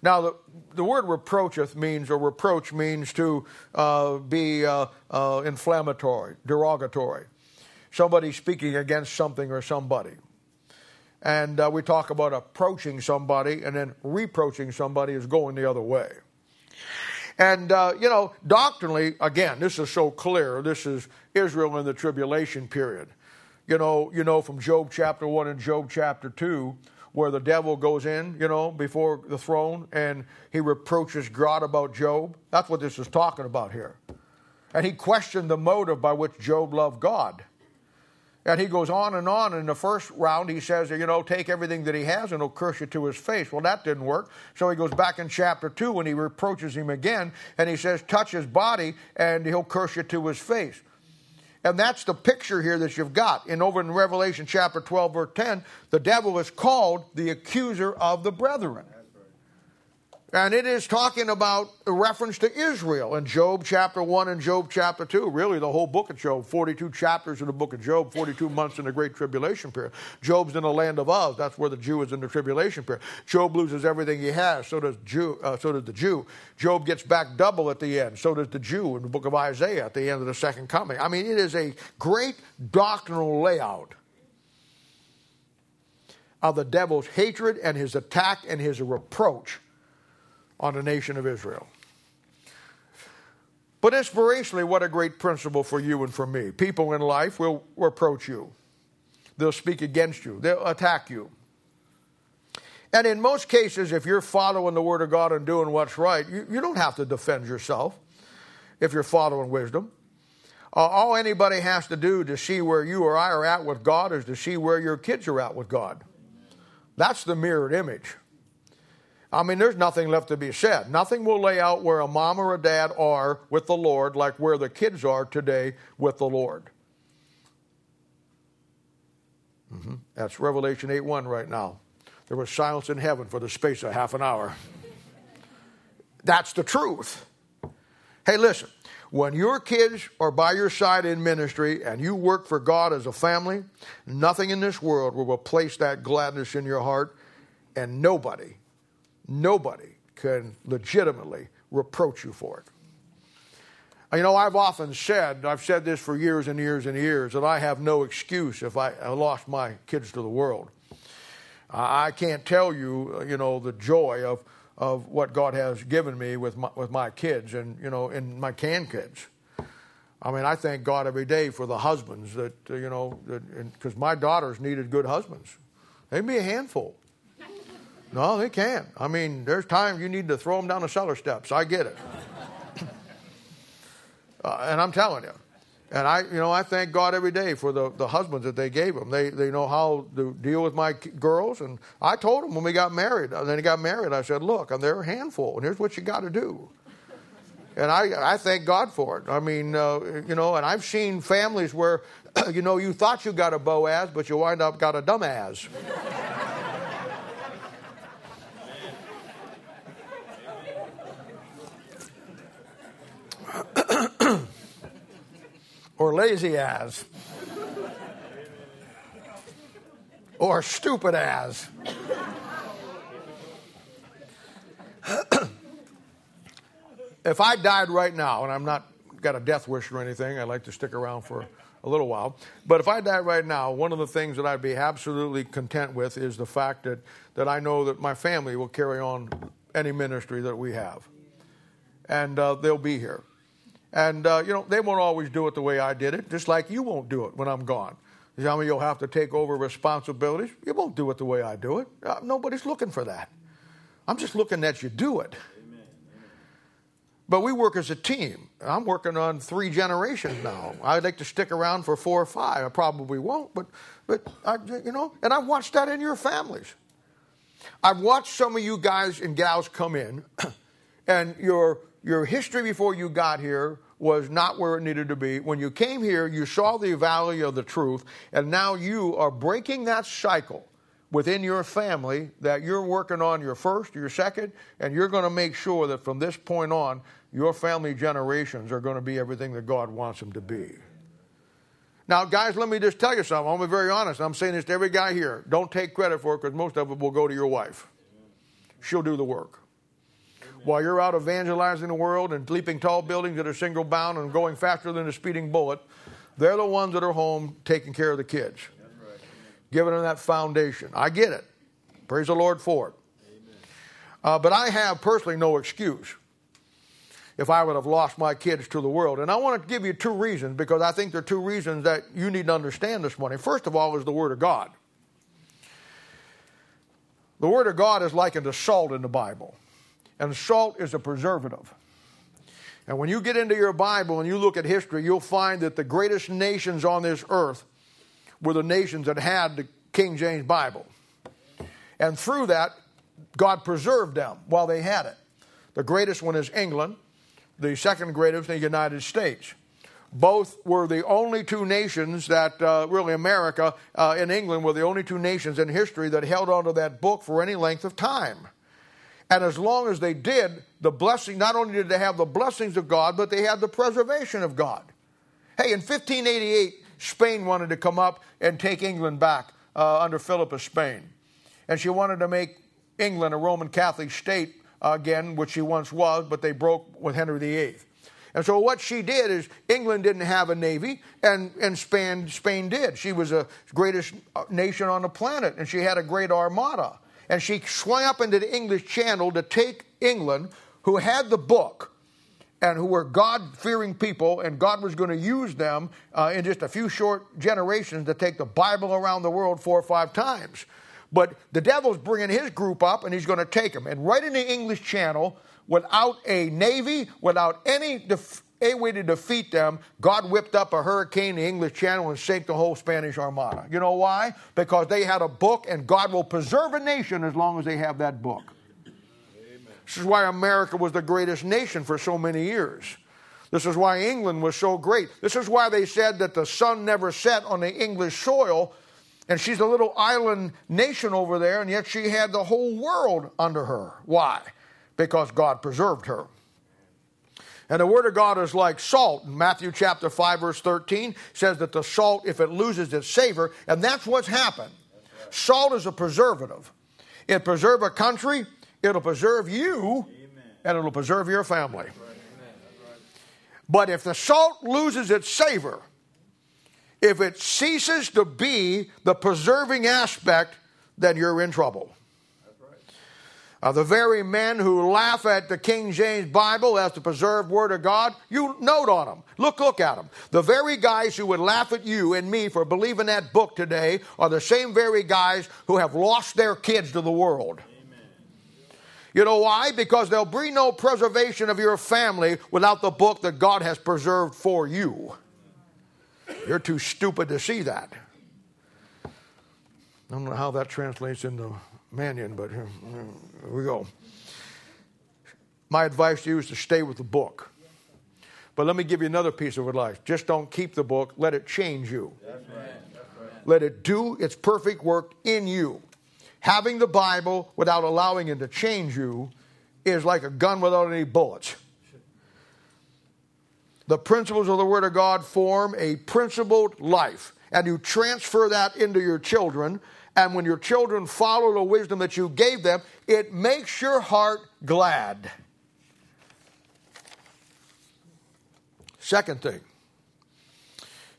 Now, the, the word reproacheth means, or reproach means to uh, be uh, uh, inflammatory, derogatory. Somebody speaking against something or somebody. And uh, we talk about approaching somebody, and then reproaching somebody is going the other way. And, uh, you know, doctrinally, again, this is so clear. This is Israel in the tribulation period. You know, you know from Job chapter one and Job chapter two, where the devil goes in, you know, before the throne, and he reproaches God about Job. That's what this is talking about here. And he questioned the motive by which Job loved God. And he goes on and on. In the first round, he says, you know, take everything that he has and he'll curse you to his face. Well, that didn't work. So he goes back in chapter two and he reproaches him again. And he says, touch his body and he'll curse you to his face. And that's the picture here that you've got. And over in Revelation chapter twelve, verse ten, the devil is called the accuser of the brethren. And it is talking about a reference to Israel in Job chapter one and Job chapter two, really the whole book of Job, forty-two chapters in the book of Job, forty-two months in the Great Tribulation period. Job's in the land of Uz. That's where the Jew is in the tribulation period. Job loses everything he has. So does Jew, uh, so does the Jew. Job gets back double at the end. So does the Jew in the book of Isaiah at the end of the second coming. I mean, it is a great doctrinal layout of the devil's hatred and his attack and his reproach on the nation of Israel. But inspirationally, what a great principle for you and for me. People in life will reproach you. They'll speak against you. They'll attack you. And in most cases, if you're following the Word of God and doing what's right, you, you don't have to defend yourself if you're following wisdom. Uh, all anybody has to do to see where you or I are at with God is to see where your kids are at with God. That's the mirrored image. I mean, there's nothing left to be said. Nothing will lay out where a mom or a dad are with the Lord like where the kids are today with the Lord. Mm-hmm. That's Revelation eight one right now. There was silence in heaven for the space of half an hour. That's the truth. Hey, listen. When your kids are by your side in ministry and you work for God as a family, nothing in this world will replace that gladness in your heart, and nobody... Nobody can legitimately reproach you for it. You know, I've often said, I've said this for years and years and years, that I have no excuse if I lost my kids to the world. I can't tell you, you know, the joy of, of what God has given me with my, with my kids and, you know, and my can kids. I mean, I thank God every day for the husbands that, you know, because my daughters needed good husbands. They'd be a handful. No, they can't. I mean, there's times you need to throw them down the cellar steps. I get it. uh, and I'm telling you. And I, you know, I thank God every day for the, the husbands that they gave them. They they know how to deal with my girls. And I told them when we got married, and then they got married, I said, look, and they're a handful, and here's what you got to do. And I, I thank God for it. I mean, uh, you know, and I've seen families where, you know, you thought you got a Boaz, but you wind up got a dumbass. Or lazy ass. Or stupid ass. If I died right now, and I'm not got a death wish or anything, I'd like to stick around for a little while. But if I died right now, one of the things that I'd be absolutely content with is the fact that, that I know that my family will carry on any ministry that we have. And uh, they'll be here. And, uh, you know, they won't always do it the way I did it, just like you won't do it when I'm gone. Some of you will have to take over responsibilities. You won't do it the way I do it. Uh, nobody's looking for that. I'm just looking that you do it. Amen. Amen. But we work as a team. I'm working on three generations now. I'd like to stick around for four or five. I probably won't, but, but I, you know, and I've watched that in your families. I've watched some of you guys and gals come in, and you're... Your history before you got here was not where it needed to be. When you came here, you saw the valley of the truth, and now you are breaking that cycle within your family that you're working on your first, your second, and you're going to make sure that from this point on, your family generations are going to be everything that God wants them to be. Now, guys, let me just tell you something. I'm going to be very honest. I'm saying this to every guy here. Don't take credit for it, because most of it will go to your wife. She'll do the work. Amen. While you're out evangelizing the world and leaping tall buildings that are single bound and going faster than a speeding bullet, they're the ones that are home taking care of the kids, right, giving them that foundation. I get it. Praise the Lord for it. Uh, but I have personally no excuse if I would have lost my kids to the world. And I want to give you two reasons, because I think there are two reasons that you need to understand this morning. First of all is the Word of God. The Word of God is likened to salt in the Bible. And salt is a preservative. And when you get into your Bible and you look at history, you'll find that the greatest nations on this earth were the nations that had the King James Bible. And through that, God preserved them while they had it. The greatest one is England. The second greatest in the United States. Both were the only two nations that, uh, really America uh, and England were the only two nations in history that held onto that book for any length of time. And as long as they did, the blessing, not only did they have the blessings of God, but they had the preservation of God. Hey, in fifteen eighty-eight, Spain wanted to come up and take England back uh, under Philip of Spain. And she wanted to make England a Roman Catholic state again, which she once was, but they broke with Henry the Eighth. And so what she did is, England didn't have a navy, and, and Spain, Spain did. She was the greatest nation on the planet, and she had a great armada. And she swung up into the English Channel to take England, who had the book, and who were God-fearing people, and God was going to use them uh, in just a few short generations to take the Bible around the world four or five times. But the devil's bringing his group up, and he's going to take them. And right in the English Channel, without a navy, without any def- a way to defeat them, God whipped up a hurricane in the English Channel and sank the whole Spanish Armada. You know why? Because they had a book, and God will preserve a nation as long as they have that book. Amen. This is why America was the greatest nation for so many years. This is why England was so great. This is why they said that the sun never set on the English soil. And she's a little island nation over there, and yet she had the whole world under her. Why? Because God preserved her. And the Word of God is like salt. In Matthew chapter five, verse thirteen, says that the salt, if it loses its savor, and that's what's happened. Salt is a preservative. It preserves a country, it'll preserve you, and it'll preserve your family. But if the salt loses its savor, if it ceases to be the preserving aspect, then you're in trouble. That's right. Uh, the very men who laugh at the King James Bible as the preserved Word of God, you note on them. Look, look at them. The very guys who would laugh at you and me for believing that book today are the same very guys who have lost their kids to the world. Amen. You know why? Because there'll be no preservation of your family without the book that God has preserved for you. You're too stupid to see that. I don't know how that translates into Mannion, but here, here we go. My advice to you is to stay with the book. But let me give you another piece of advice. Just don't keep the book. Let it change you. That's right. Let it do its perfect work in you. Having the Bible without allowing it to change you is like a gun without any bullets. The principles of the Word of God form a principled life, and you transfer that into your children, and when your children follow the wisdom that you gave them, it makes your heart glad. Second thing,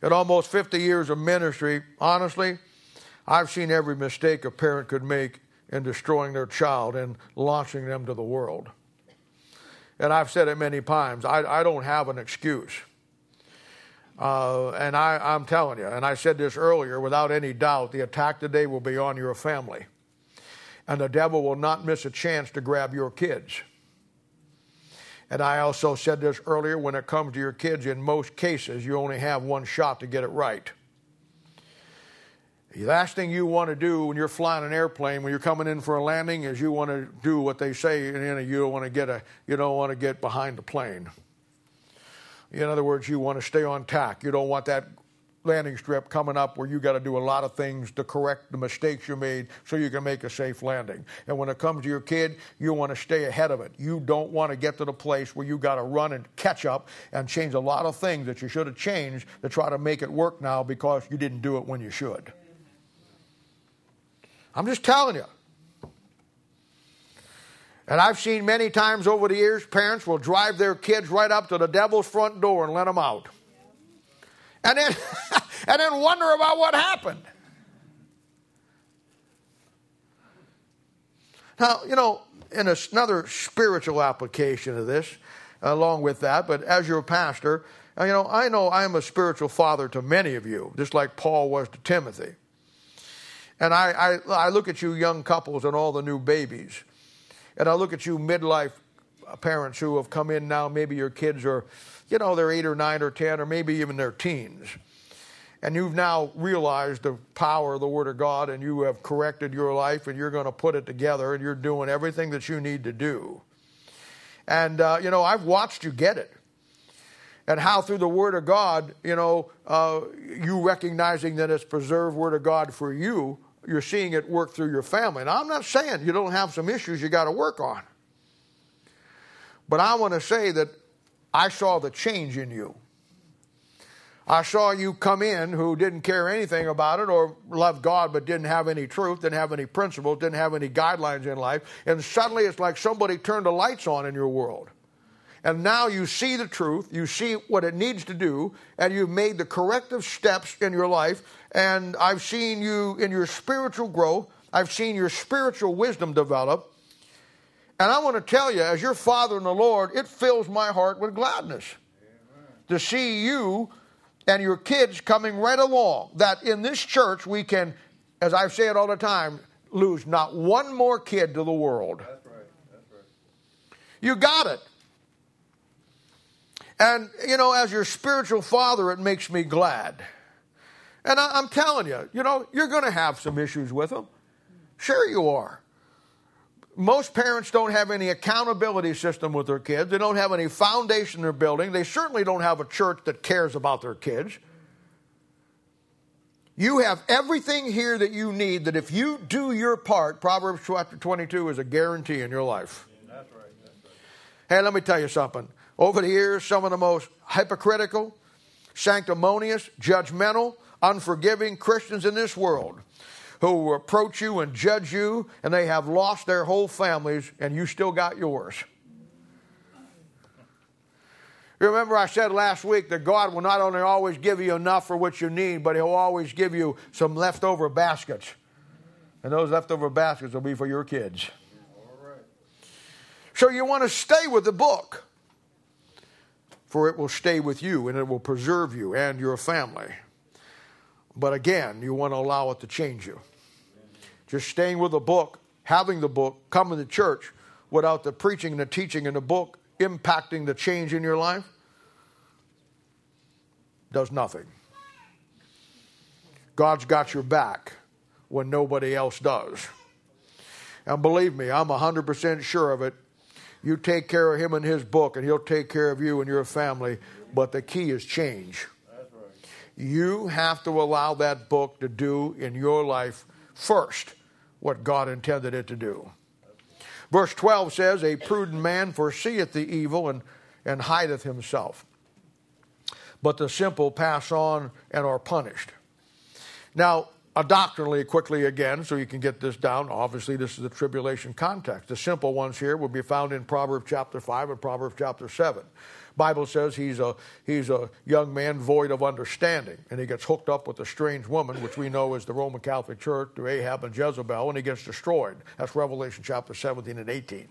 in almost fifty years of ministry, honestly, I've seen every mistake a parent could make in destroying their child and launching them to the world. And I've said it many times, I, I don't have an excuse. Uh, and I, I'm telling you, and I said this earlier, without any doubt, the attack today will be on your family. And the devil will not miss a chance to grab your kids. And I also said this earlier, when it comes to your kids, in most cases, you only have one shot to get it right. The last thing you want to do when you're flying an airplane, when you're coming in for a landing, is you want to do what they say, and you know, you don't want to get a, you don't want to get behind the plane. In other words, you want to stay on tack. You don't want that landing strip coming up where you got to do a lot of things to correct the mistakes you made so you can make a safe landing. And when it comes to your kid, you want to stay ahead of it. You don't want to get to the place where you got to run and catch up and change a lot of things that you should have changed to try to make it work now because you didn't do it when you should. I'm just telling you. And I've seen many times over the years, parents will drive their kids right up to the devil's front door and let them out. And then, and then wonder about what happened. Now, you know, in a, another spiritual application of this, along with that, but as your pastor, you know, I know I'm a spiritual father to many of you, just like Paul was to Timothy. And I, I, I look at you young couples and all the new babies. And I look at you midlife parents who have come in now. Maybe your kids are, you know, they're eight or nine or ten or maybe even they're teens. And you've now realized the power of the Word of God and you have corrected your life and you're going to put it together and you're doing everything that you need to do. And, uh, you know, I've watched you get it. And how through the Word of God, you know, uh, you recognizing that it's preserved Word of God for you, you're seeing it work through your family. Now, I'm not saying you don't have some issues you got to work on. But I want to say that I saw the change in you. I saw you come in who didn't care anything about it or loved God but didn't have any truth, didn't have any principles, didn't have any guidelines in life. And suddenly it's like somebody turned the lights on in your world. And now you see the truth, you see what it needs to do, and you've made the corrective steps in your life. And I've seen you in your spiritual growth. I've seen your spiritual wisdom develop. And I want to tell you, as your father in the Lord, it fills my heart with gladness. Amen. To see you and your kids coming right along, that in this church we can, as I've said all the time, lose not one more kid to the world. That's right. That's right. You got it. And, you know, as your spiritual father, it makes me glad. And I, I'm telling you, you know, you're going to have some issues with them. Sure you are. Most parents don't have any accountability system with their kids. They don't have any foundation they're building. They certainly don't have a church that cares about their kids. You have everything here that you need, that if you do your part, Proverbs chapter twenty-two is a guarantee in your life. Yeah, that's right, that's right. Hey, let me tell you something. Over the years, some of the most hypocritical, sanctimonious, judgmental, unforgiving Christians in this world who approach you and judge you, and they have lost their whole families, and you still got yours. Remember I said last week that God will not only always give you enough for what you need, but He'll always give you some leftover baskets. And those leftover baskets will be for your kids. All right. So you want to stay with the book. For it will stay with you and it will preserve you and your family. But again, you want to allow it to change you. Just staying with the book, having the book, coming to church without the preaching and the teaching in the book impacting the change in your life does nothing. God's got your back when nobody else does. And believe me, I'm one hundred percent sure of it. You take care of him and his book, and he'll take care of you and your family. But the key is change. That's right. You have to allow that book to do in your life first what God intended it to do. Verse twelve says, a prudent man foreseeth the evil and, and hideth himself. But the simple pass on and are punished. Now, Uh, doctrinally, quickly again, so you can get this down. Obviously, this is the tribulation context. The simple ones here will be found in Proverbs chapter five and Proverbs chapter seven. Bible says he's a he's a young man void of understanding, and he gets hooked up with a strange woman, which we know is the Roman Catholic Church, through Ahab and Jezebel, and he gets destroyed. That's Revelation chapter seventeen and eighteen.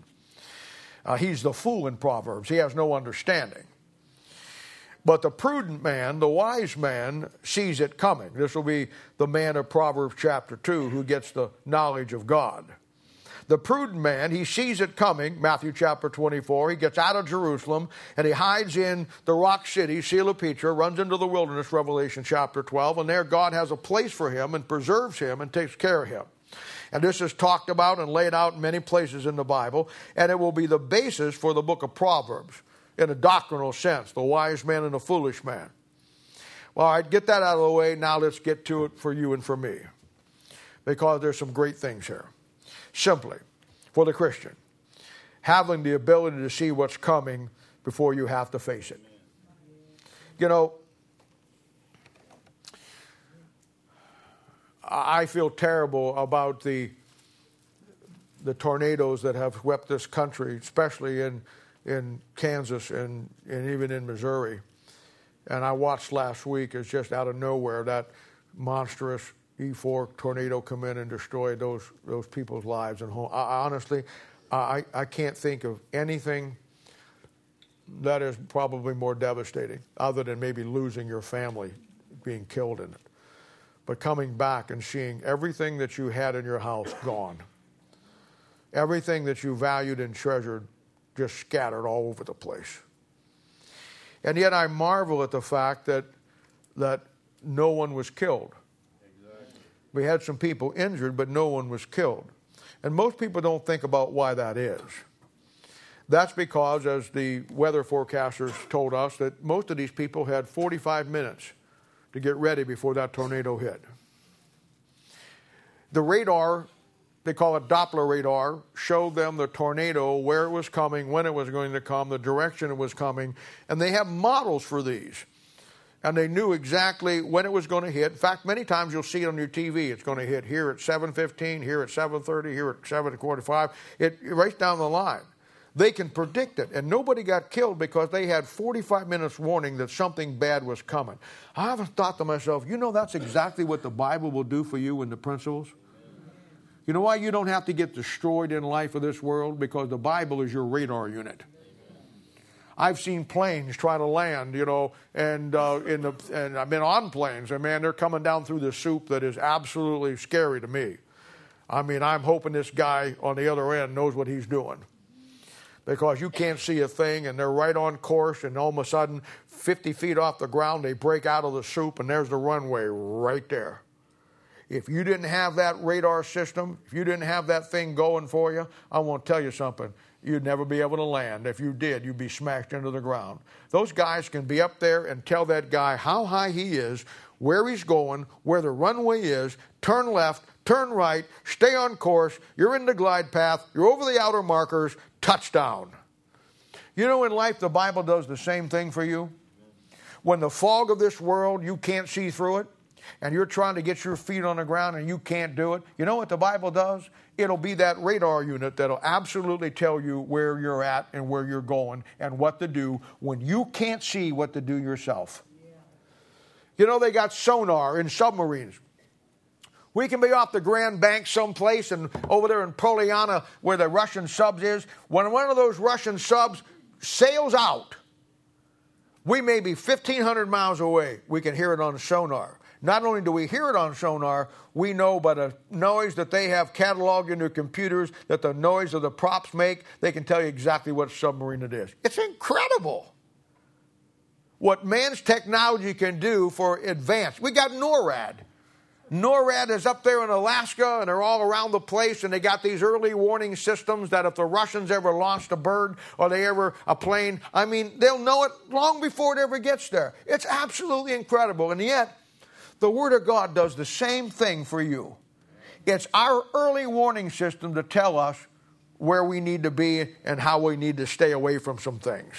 Uh, he's the fool in Proverbs. He has no understanding. But the prudent man, the wise man, sees it coming. This will be the man of Proverbs chapter two who gets the knowledge of God. The prudent man, he sees it coming, Matthew chapter twenty-four. He gets out of Jerusalem and he hides in the rock city, Sela Petra, runs into the wilderness, Revelation chapter twelve. And there God has a place for him and preserves him and takes care of him. And this is talked about and laid out in many places in the Bible. And it will be the basis for the book of Proverbs. In a doctrinal sense, the wise man and the foolish man. Well, all right, get that out of the way. Now let's get to it for you and for me, because there's some great things here. Simply, for the Christian, having the ability to see what's coming before you have to face it. You know, I feel terrible about the the tornadoes that have swept this country, especially in in Kansas and, and even in Missouri. And I watched last week as just out of nowhere that monstrous E four tornado come in and destroy those those people's lives and home. I, honestly, I, I can't think of anything that is probably more devastating, other than maybe losing your family, being killed in it. But coming back and seeing everything that you had in your house gone, everything that you valued and treasured just scattered all over the place. And yet I marvel at the fact that that no one was killed. Exactly. We had some people injured, but no one was killed. And most people don't think about why that is. That's because, as the weather forecasters told us, that most of these people had forty-five minutes to get ready before that tornado hit. The radar, they call it Doppler radar, showed them the tornado, where it was coming, when it was going to come, the direction it was coming, and they have models for these. And they knew exactly when it was going to hit. In fact, many times you'll see it on your T V. It's going to hit here at seven fifteen, here at seven thirty, here at seven forty-five. It right down the line. They can predict it, and nobody got killed because they had forty-five minutes warning that something bad was coming. I haven't thought to myself, you know that's exactly what the Bible will do for you in the principles? You know why you don't have to get destroyed in life of this world? Because the Bible is your radar unit. I've seen planes try to land, you know, and uh, in the and I've been on planes, and man, they're coming down through the soup that is absolutely scary to me. I mean, I'm hoping this guy on the other end knows what he's doing, because you can't see a thing, and they're right on course, and all of a sudden, fifty feet off the ground, they break out of the soup, and there's the runway right there. If you didn't have that radar system, if you didn't have that thing going for you, I want to tell you something. You'd never be able to land. If you did, you'd be smashed into the ground. Those guys can be up there and tell that guy how high he is, where he's going, where the runway is, turn left, turn right, stay on course, you're in the glide path, you're over the outer markers, touchdown. You know, in life, the Bible does the same thing for you. When the fog of this world, you can't see through it, and you're trying to get your feet on the ground and you can't do it, you know what the Bible does? It'll be that radar unit that'll absolutely tell you where you're at and where you're going and what to do when you can't see what to do yourself. Yeah. You know, they got sonar in submarines. We can be off the Grand Bank someplace, and over there in Poliana where the Russian subs is, when one of those Russian subs sails out, we may be fifteen hundred miles away. We can hear it on sonar. Not only do we hear it on sonar, we know by the noise that they have cataloged in their computers, that the noise of the props make, they can tell you exactly what submarine it is. It's incredible what man's technology can do for advance. We got NORAD. NORAD is up there in Alaska, and they're all around the place, and they got these early warning systems that if the Russians ever launched a bird or they ever a plane, I mean, they'll know it long before it ever gets there. It's absolutely incredible, and yet the Word of God does the same thing for you. It's our early warning system to tell us where we need to be and how we need to stay away from some things.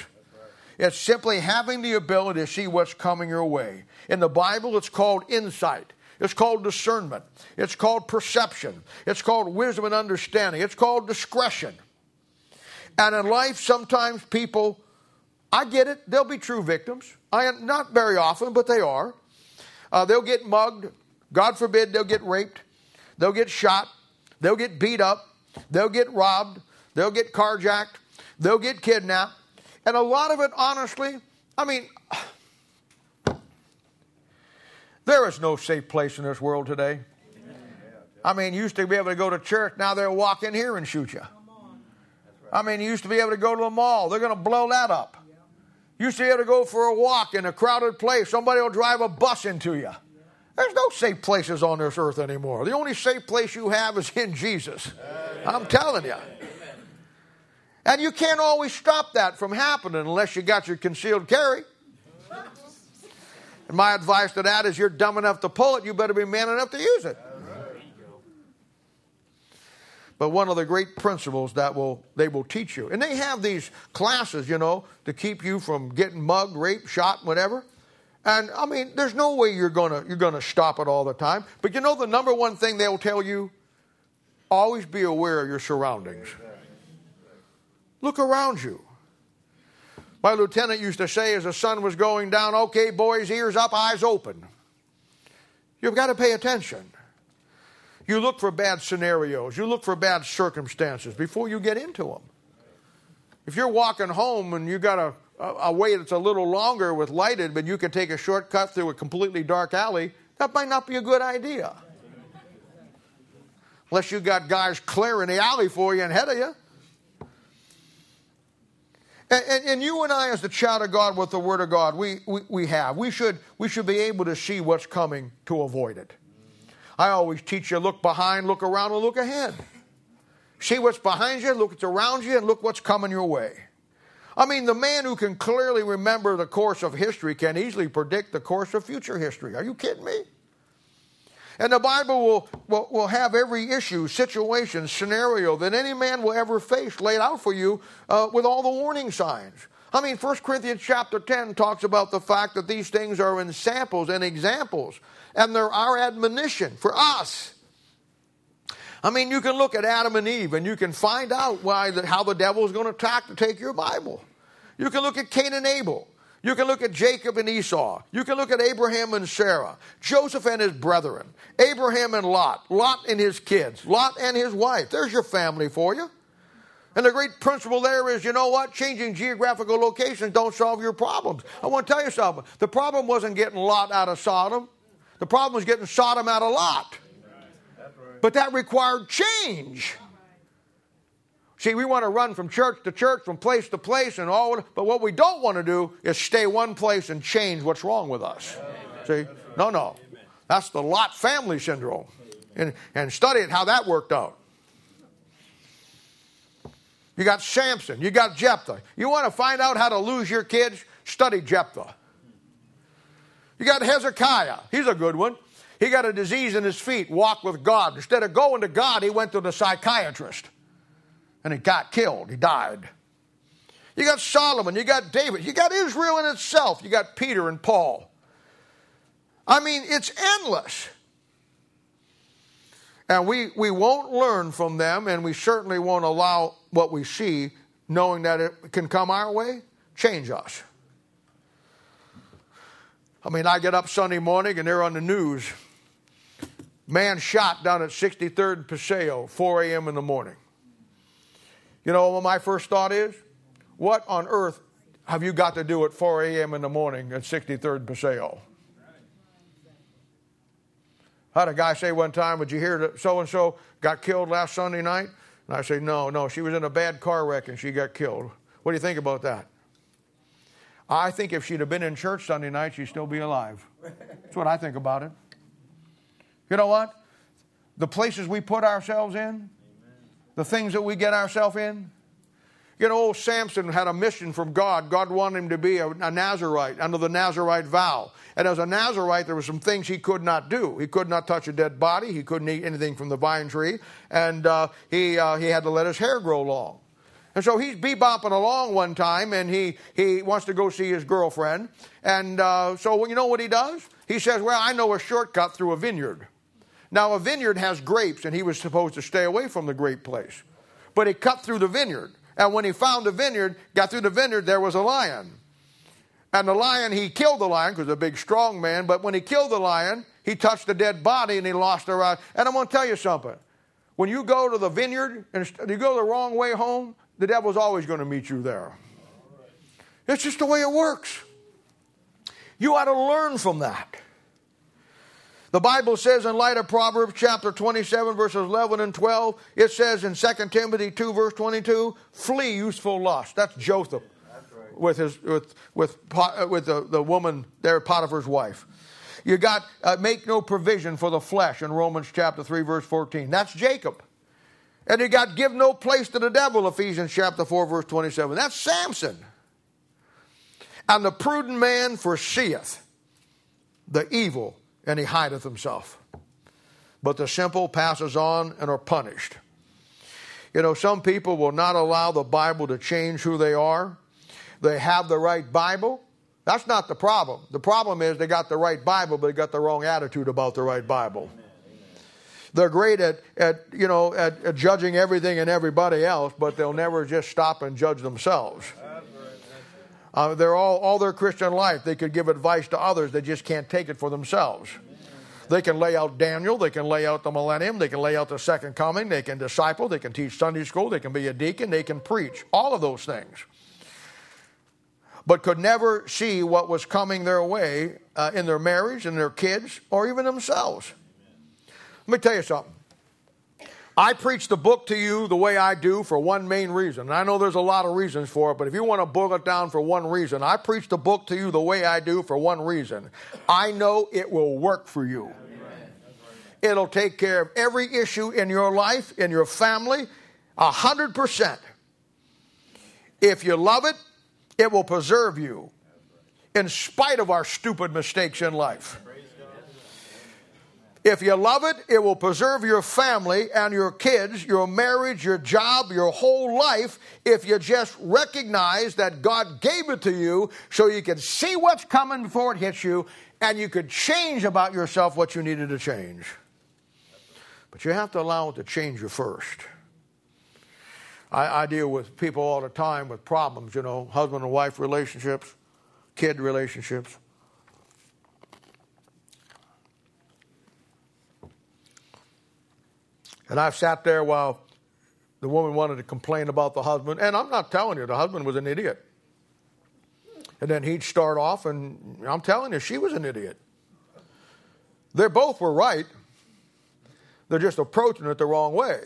It's simply having the ability to see what's coming your way. In the Bible, it's called insight. It's called discernment. It's called perception. It's called wisdom and understanding. It's called discretion. And in life, sometimes people, I get it, they'll be true victims. I am not very often, but they are. Uh, they'll get mugged. God forbid they'll get raped. They'll get shot. They'll get beat up. They'll get robbed. They'll get carjacked. They'll get kidnapped. And a lot of it, honestly, I mean, there is no safe place in this world today. Amen. I mean, you used to be able to go to church. Now they'll walk in here and shoot you. Come on. I mean, you used to be able to go to the mall. They're going to blow that up. You used to be able to go for a walk in a crowded place. Somebody will drive a bus into you. There's no safe places on this earth anymore. The only safe place you have is in Jesus. Amen. I'm telling you. And you can't always stop that from happening unless you got your concealed carry. And my advice to that is, you're dumb enough to pull it, you better be man enough to use it. But one of the great principles that will they will teach you. And they have these classes, you know, to keep you from getting mugged, raped, shot, whatever. And, I mean, there's no way you're going to you're going to stop it all the time. But, you know, the number one thing they'll tell you, always be aware of your surroundings. Look around you. My lieutenant used to say as the sun was going down, okay, boys, ears up, eyes open. You've got to pay attention. You look for bad scenarios. You look for bad circumstances before you get into them. If you're walking home and you got a, a, a way that's a little longer with lighted, but you can take a shortcut through a completely dark alley, that might not be a good idea. Unless you got guys clearing the alley for you and ahead of you. And, and, and you and I, as the child of God with the Word of God, we, we, we have. We should, we should be able to see what's coming to avoid it. I always teach you, look behind, look around, and look ahead. See what's behind you, look what's around you, and look what's coming your way. I mean, the man who can clearly remember the course of history can easily predict the course of future history. Are you kidding me? And the Bible will, will, will have every issue, situation, scenario that any man will ever face laid out for you uh, with all the warning signs. I mean, First Corinthians chapter ten talks about the fact that these things are in samples and examples, and they're our admonition for us. I mean, you can look at Adam and Eve, and you can find out why, the, how the devil is going to attack to take your Bible. You can look at Cain and Abel. You can look at Jacob and Esau. You can look at Abraham and Sarah, Joseph and his brethren, Abraham and Lot, Lot and his kids, Lot and his wife. There's your family for you. And the great principle there is, you know what? Changing geographical locations don't solve your problems. I want to tell you something. The problem wasn't getting Lot out of Sodom. The problem was getting Sodom out of Lot. Right. But that required change. Right. See, we want to run from church to church, from place to place, and all. But what we don't want to do is stay one place and change what's wrong with us. Amen. See? Right. No, no. Amen. That's the Lot family syndrome. And, and study it, how that worked out. You got Samson. You got Jephthah. You want to find out how to lose your kids? Study Jephthah. You got Hezekiah. He's a good one. He got a disease in his feet. Walk with God. Instead of going to God, he went to the psychiatrist. And he got killed. He died. You got Solomon. You got David. You got Israel in itself. You got Peter and Paul. I mean, it's endless. And we, we won't learn from them, and we certainly won't allow what we see, knowing that it can come our way, change us. I mean, I get up Sunday morning, and they're on the news. Man shot down at sixty-third and Paseo, four a.m. in the morning. You know what my first thought is? What on earth have you got to do at four a.m. in the morning at sixty-third and Paseo? I had a guy say one time, "Would you hear that so-and-so got killed last Sunday night?" And I say, no, no, she was in a bad car wreck and she got killed. What do you think about that? I think if she'd have been in church Sunday night, she'd still be alive. That's what I think about it. You know what? The places we put ourselves in, the things that we get ourselves in. You know, old Samson had a mission from God. God wanted him to be a, a Nazirite under the Nazirite vow. And as a Nazirite, there were some things he could not do. He could not touch a dead body. He couldn't eat anything from the vine tree. And uh, he uh, he had to let his hair grow long. And so he's bebopping along one time, and he, he wants to go see his girlfriend. And uh, so you know what he does? He says, well, I know a shortcut through a vineyard. Now, a vineyard has grapes, and he was supposed to stay away from the grape place. But he cut through the vineyard. And when he found the vineyard, got through the vineyard, there was a lion. And the lion, he killed the lion because he's a big, strong man. But when he killed the lion, he touched the dead body and he lost their eye. And I'm going to tell you something. When you go to the vineyard and you go the wrong way home, the devil's always going to meet you there. It's just the way it works. You ought to learn from that. The Bible says in light of Proverbs chapter twenty-seven, verses eleven and twelve, it says in Second Timothy two, verse twenty-two, flee youthful lust. That's Jotham right. with his with with with the, the woman there, Potiphar's wife. You got uh, make no provision for the flesh in Romans chapter three, verse fourteen. That's Jacob. And you got give no place to the devil, Ephesians chapter four, verse twenty-seven. That's Samson. And the prudent man foreseeth the evil, and he hideth himself. But the simple passes on and are punished. You know, some people will not allow the Bible to change who they are. They have the right Bible. That's not the problem. The problem is they got the right Bible, but they got the wrong attitude about the right Bible. Amen. They're great at, at you know, at, at judging everything and everybody else, but they'll never just stop and judge themselves. Uh, they're all, all their Christian life, they could give advice to others. They just can't take it for themselves. They can lay out Daniel. They can lay out the millennium. They can lay out the second coming. They can disciple. They can teach Sunday school. They can be a deacon. They can preach. All of those things. But could never see what was coming their way uh, in their marriage, in their kids, or even themselves. Let me tell you something. I preach the book to you the way I do for one main reason. And I know there's a lot of reasons for it, but if you want to boil it down for one reason, I preach the book to you the way I do for one reason. I know it will work for you. It'll take care of every issue in your life, in your family, one hundred percent. If you love it, it will preserve you in spite of our stupid mistakes in life. If you love it, it will preserve your family and your kids, your marriage, your job, your whole life, if you just recognize that God gave it to you so you can see what's coming before it hits you and you could change about yourself what you needed to change. But you have to allow it to change you first. I, I deal with people all the time with problems, you know, husband and wife relationships, kid relationships. And I've sat there while the woman wanted to complain about the husband. And I'm not telling you, the husband was an idiot. And then he'd start off, and I'm telling you, she was an idiot. They both were right. They're just approaching it the wrong way.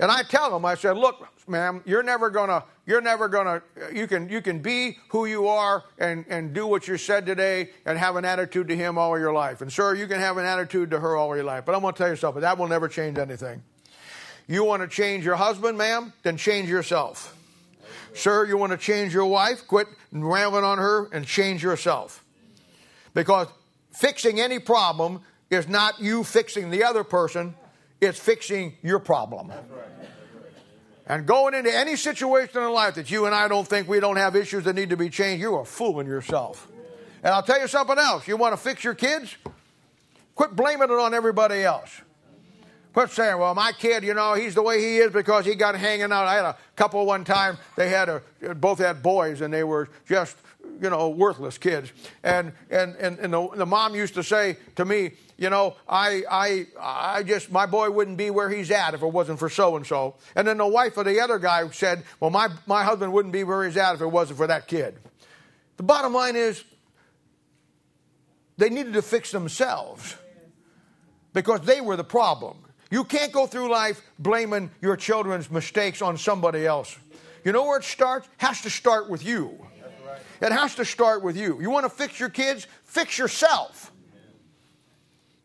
And I tell them, I said, look, ma'am, you're never going to, you're never going to, you can you can be who you are and, and do what you said today and have an attitude to him all your life. And, sir, you can have an attitude to her all your life. But I'm going to tell you something, that will never change anything. You want to change your husband, ma'am? Then change yourself. Sir, you want to change your wife? Quit rambling on her and change yourself. Because fixing any problem is not you fixing the other person. It's fixing your problem. And going into any situation in life that you and I don't think we don't have issues that need to be changed, you are fooling yourself. And I'll tell you something else. You want to fix your kids? Quit blaming it on everybody else. Quit saying, well, my kid, you know, he's the way he is because he got hanging out. I had a couple one time, they had a, both had boys, and they were just, you know, worthless kids. And and and, and the, the mom used to say to me, you know, I I I just, my boy wouldn't be where he's at if it wasn't for so-and-so. And then the wife of the other guy said, well, my, my husband wouldn't be where he's at if it wasn't for that kid. The bottom line is they needed to fix themselves because they were the problem. You can't go through life blaming your children's mistakes on somebody else. You know where it starts? It has to start with you. It has to start with you. You want to fix your kids? Fix yourself.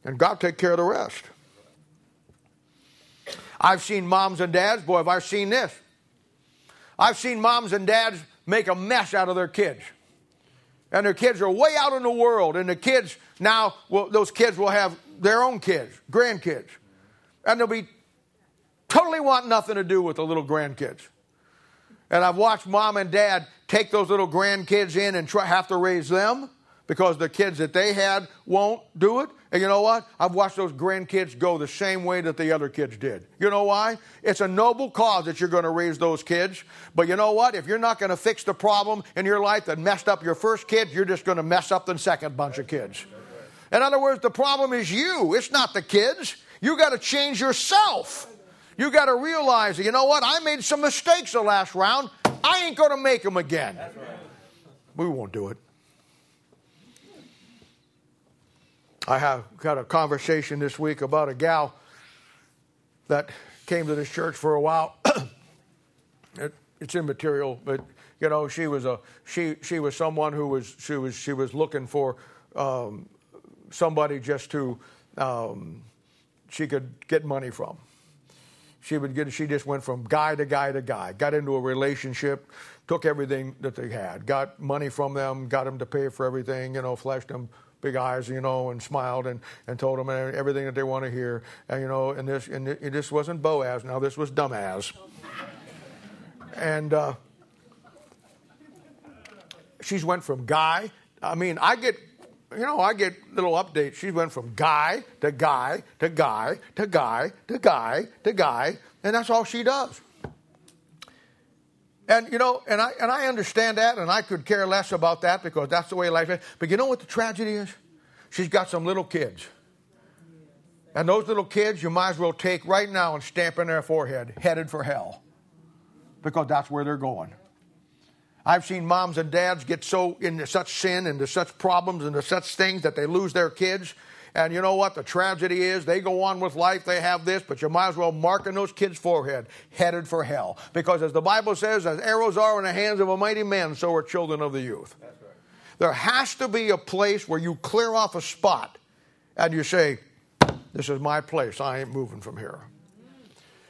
And God take care of the rest. I've seen moms and dads. Boy, have I seen this. I've seen moms and dads make a mess out of their kids. And their kids are way out in the world. And the kids now, well, those kids will have their own kids, grandkids. And they'll be totally want nothing to do with the little grandkids. And I've watched mom and dad take those little grandkids in and try, have to raise them because the kids that they had won't do it. And you know what? I've watched those grandkids go the same way that the other kids did. You know why? It's a noble cause that you're going to raise those kids. But you know what? If you're not going to fix the problem in your life that messed up your first kid, you're just going to mess up the second bunch of kids. In other words, the problem is you. It's not the kids. You got to change yourself. You got to realize, you know what? I made some mistakes the last round. I ain't going to make them again. Right. We won't do it. I have got a conversation this week about a gal that came to this church for a while. it, it's immaterial, but you know, she was a she. She was someone who was she was she was looking for um, somebody just to. Um, she could get money from. She would get. She just went from guy to guy to guy, got into a relationship, took everything that they had, got money from them, got them to pay for everything, you know, flashed them big eyes, you know, and smiled and, and told them everything that they want to hear. And, you know, and this and it, this wasn't Boaz. Now, this was dumbass. And uh, she's went from guy. I mean, I get... You know, I get little updates. She went from guy to guy to guy to guy to guy to guy, and that's all she does. And, you know, and I and I understand that, and I could care less about that because that's the way life is. But you know what the tragedy is? She's got some little kids. And those little kids you might as well take right now and stamp in their forehead, headed for hell, because that's where they're going. I've seen moms and dads get so into such sin, into such problems, into such things that they lose their kids. And you know what? The tragedy is they go on with life, they have this, but you might as well mark on those kids' forehead, headed for hell. Because as the Bible says, as arrows are in the hands of a mighty man, so are children of the youth. That's right. There has to be a place where you clear off a spot and you say, this is my place, I ain't moving from here.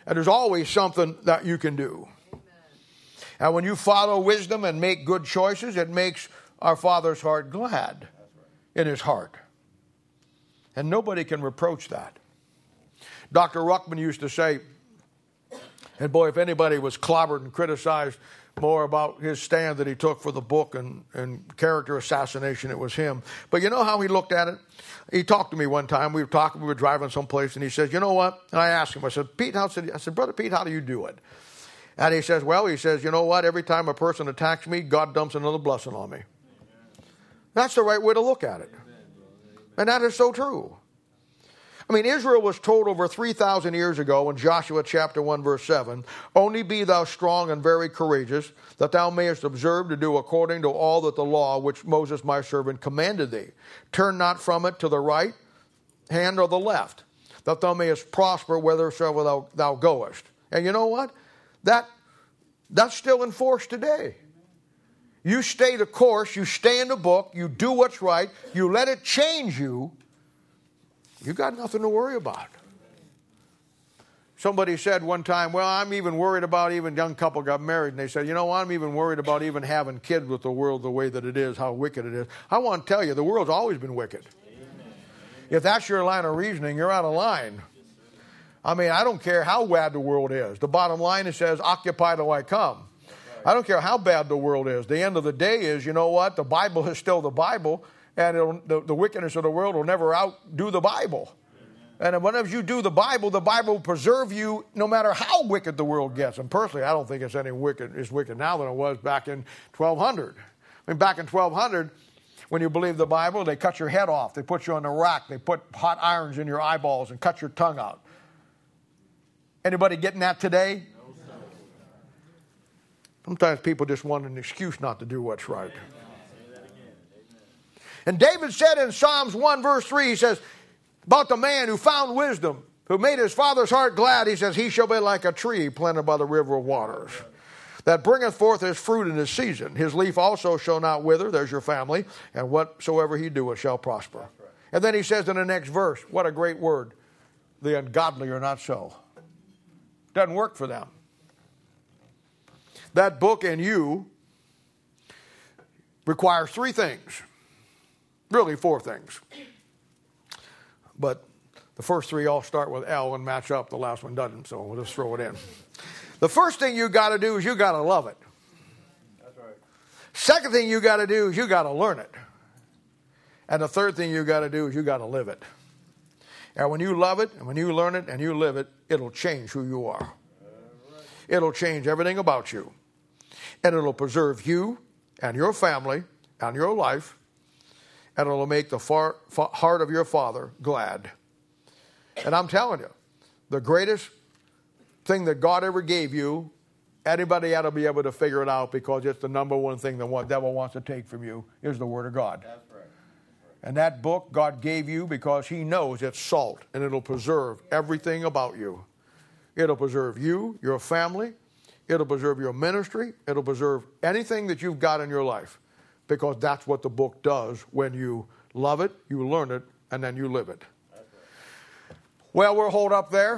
And there's always something that you can do. And when you follow wisdom and make good choices, it makes our Father's heart glad in his heart. And nobody can reproach that. Doctor Ruckman used to say, and boy, if anybody was clobbered and criticized more about his stand that he took for the book and, and character assassination, it was him. But you know how he looked at it? He talked to me one time. We were talking, we were driving someplace, and he says, you know what? And I asked him, I said, Pete, how I said, Brother Pete, how do you do it? And he says, well, he says, you know what? Every time a person attacks me, God dumps another blessing on me. That's the right way to look at it. And that is so true. I mean, Israel was told over three thousand years ago in Joshua chapter one, verse seven, only be thou strong and very courageous, that thou mayest observe to do according to all that the law which Moses my servant commanded thee. Turn not from it to the right hand or the left, that thou mayest prosper whithersoever thou, thou goest. And you know what? That, that's still in force today. You stay the course, you stay in the book, you do what's right, you let it change you, you got nothing to worry about. Somebody said one time, well, I'm even worried about even young couple got married, and they said, you know, I'm even worried about even having kids with the world the way that it is, how wicked it is. I want to tell you, the world's always been wicked. Amen. If that's your line of reasoning, you're out of line. I mean, I don't care how bad the world is. The bottom line, it says, occupy till I come. I don't care how bad the world is. The end of the day is, you know what? The Bible is still the Bible, and it'll, the, the wickedness of the world will never outdo the Bible. Amen. And whenever you do the Bible, the Bible will preserve you no matter how wicked the world gets. And personally, I don't think it's any wicked, it's wicked now than it was back in twelve hundred. I mean, back in twelve hundred... when you believe the Bible, they cut your head off. They put you on a rack. They put hot irons in your eyeballs and cut your tongue out. Anybody getting that today? Sometimes people just want an excuse not to do what's right. And David said in Psalms one verse three, he says, about the man who found wisdom, who made his father's heart glad, he says, he shall be like a tree planted by the river of waters, that bringeth forth his fruit in his season. His leaf also shall not wither, there's your family, and whatsoever he doeth shall prosper. And then he says in the next verse, what a great word, the ungodly are not so. Doesn't work for them. That book and you requires three things. Really four things. But the first three all start with L and match up. The last one doesn't, so we'll just throw it in. The first thing you got to do is you got to love it. That's right. Second thing you got to do is you got to learn it. And the third thing you got to do is you got to live it. And when you love it, and when you learn it, and you live it, it'll change who you are. It'll change everything about you. And it'll preserve you and your family and your life. And it'll make the far, far heart of your father glad. And I'm telling you, the greatest thing that God ever gave you, anybody ought to be able to figure it out, because it's the number one thing the devil wants to take from you is the Word of God. And that book God gave you because he knows it's salt, and it'll preserve everything about you. It'll preserve you, your family. It'll preserve your ministry. It'll preserve anything that you've got in your life, because that's what the book does when you love it, you learn it, and then you live it. Well, we'll hold up there.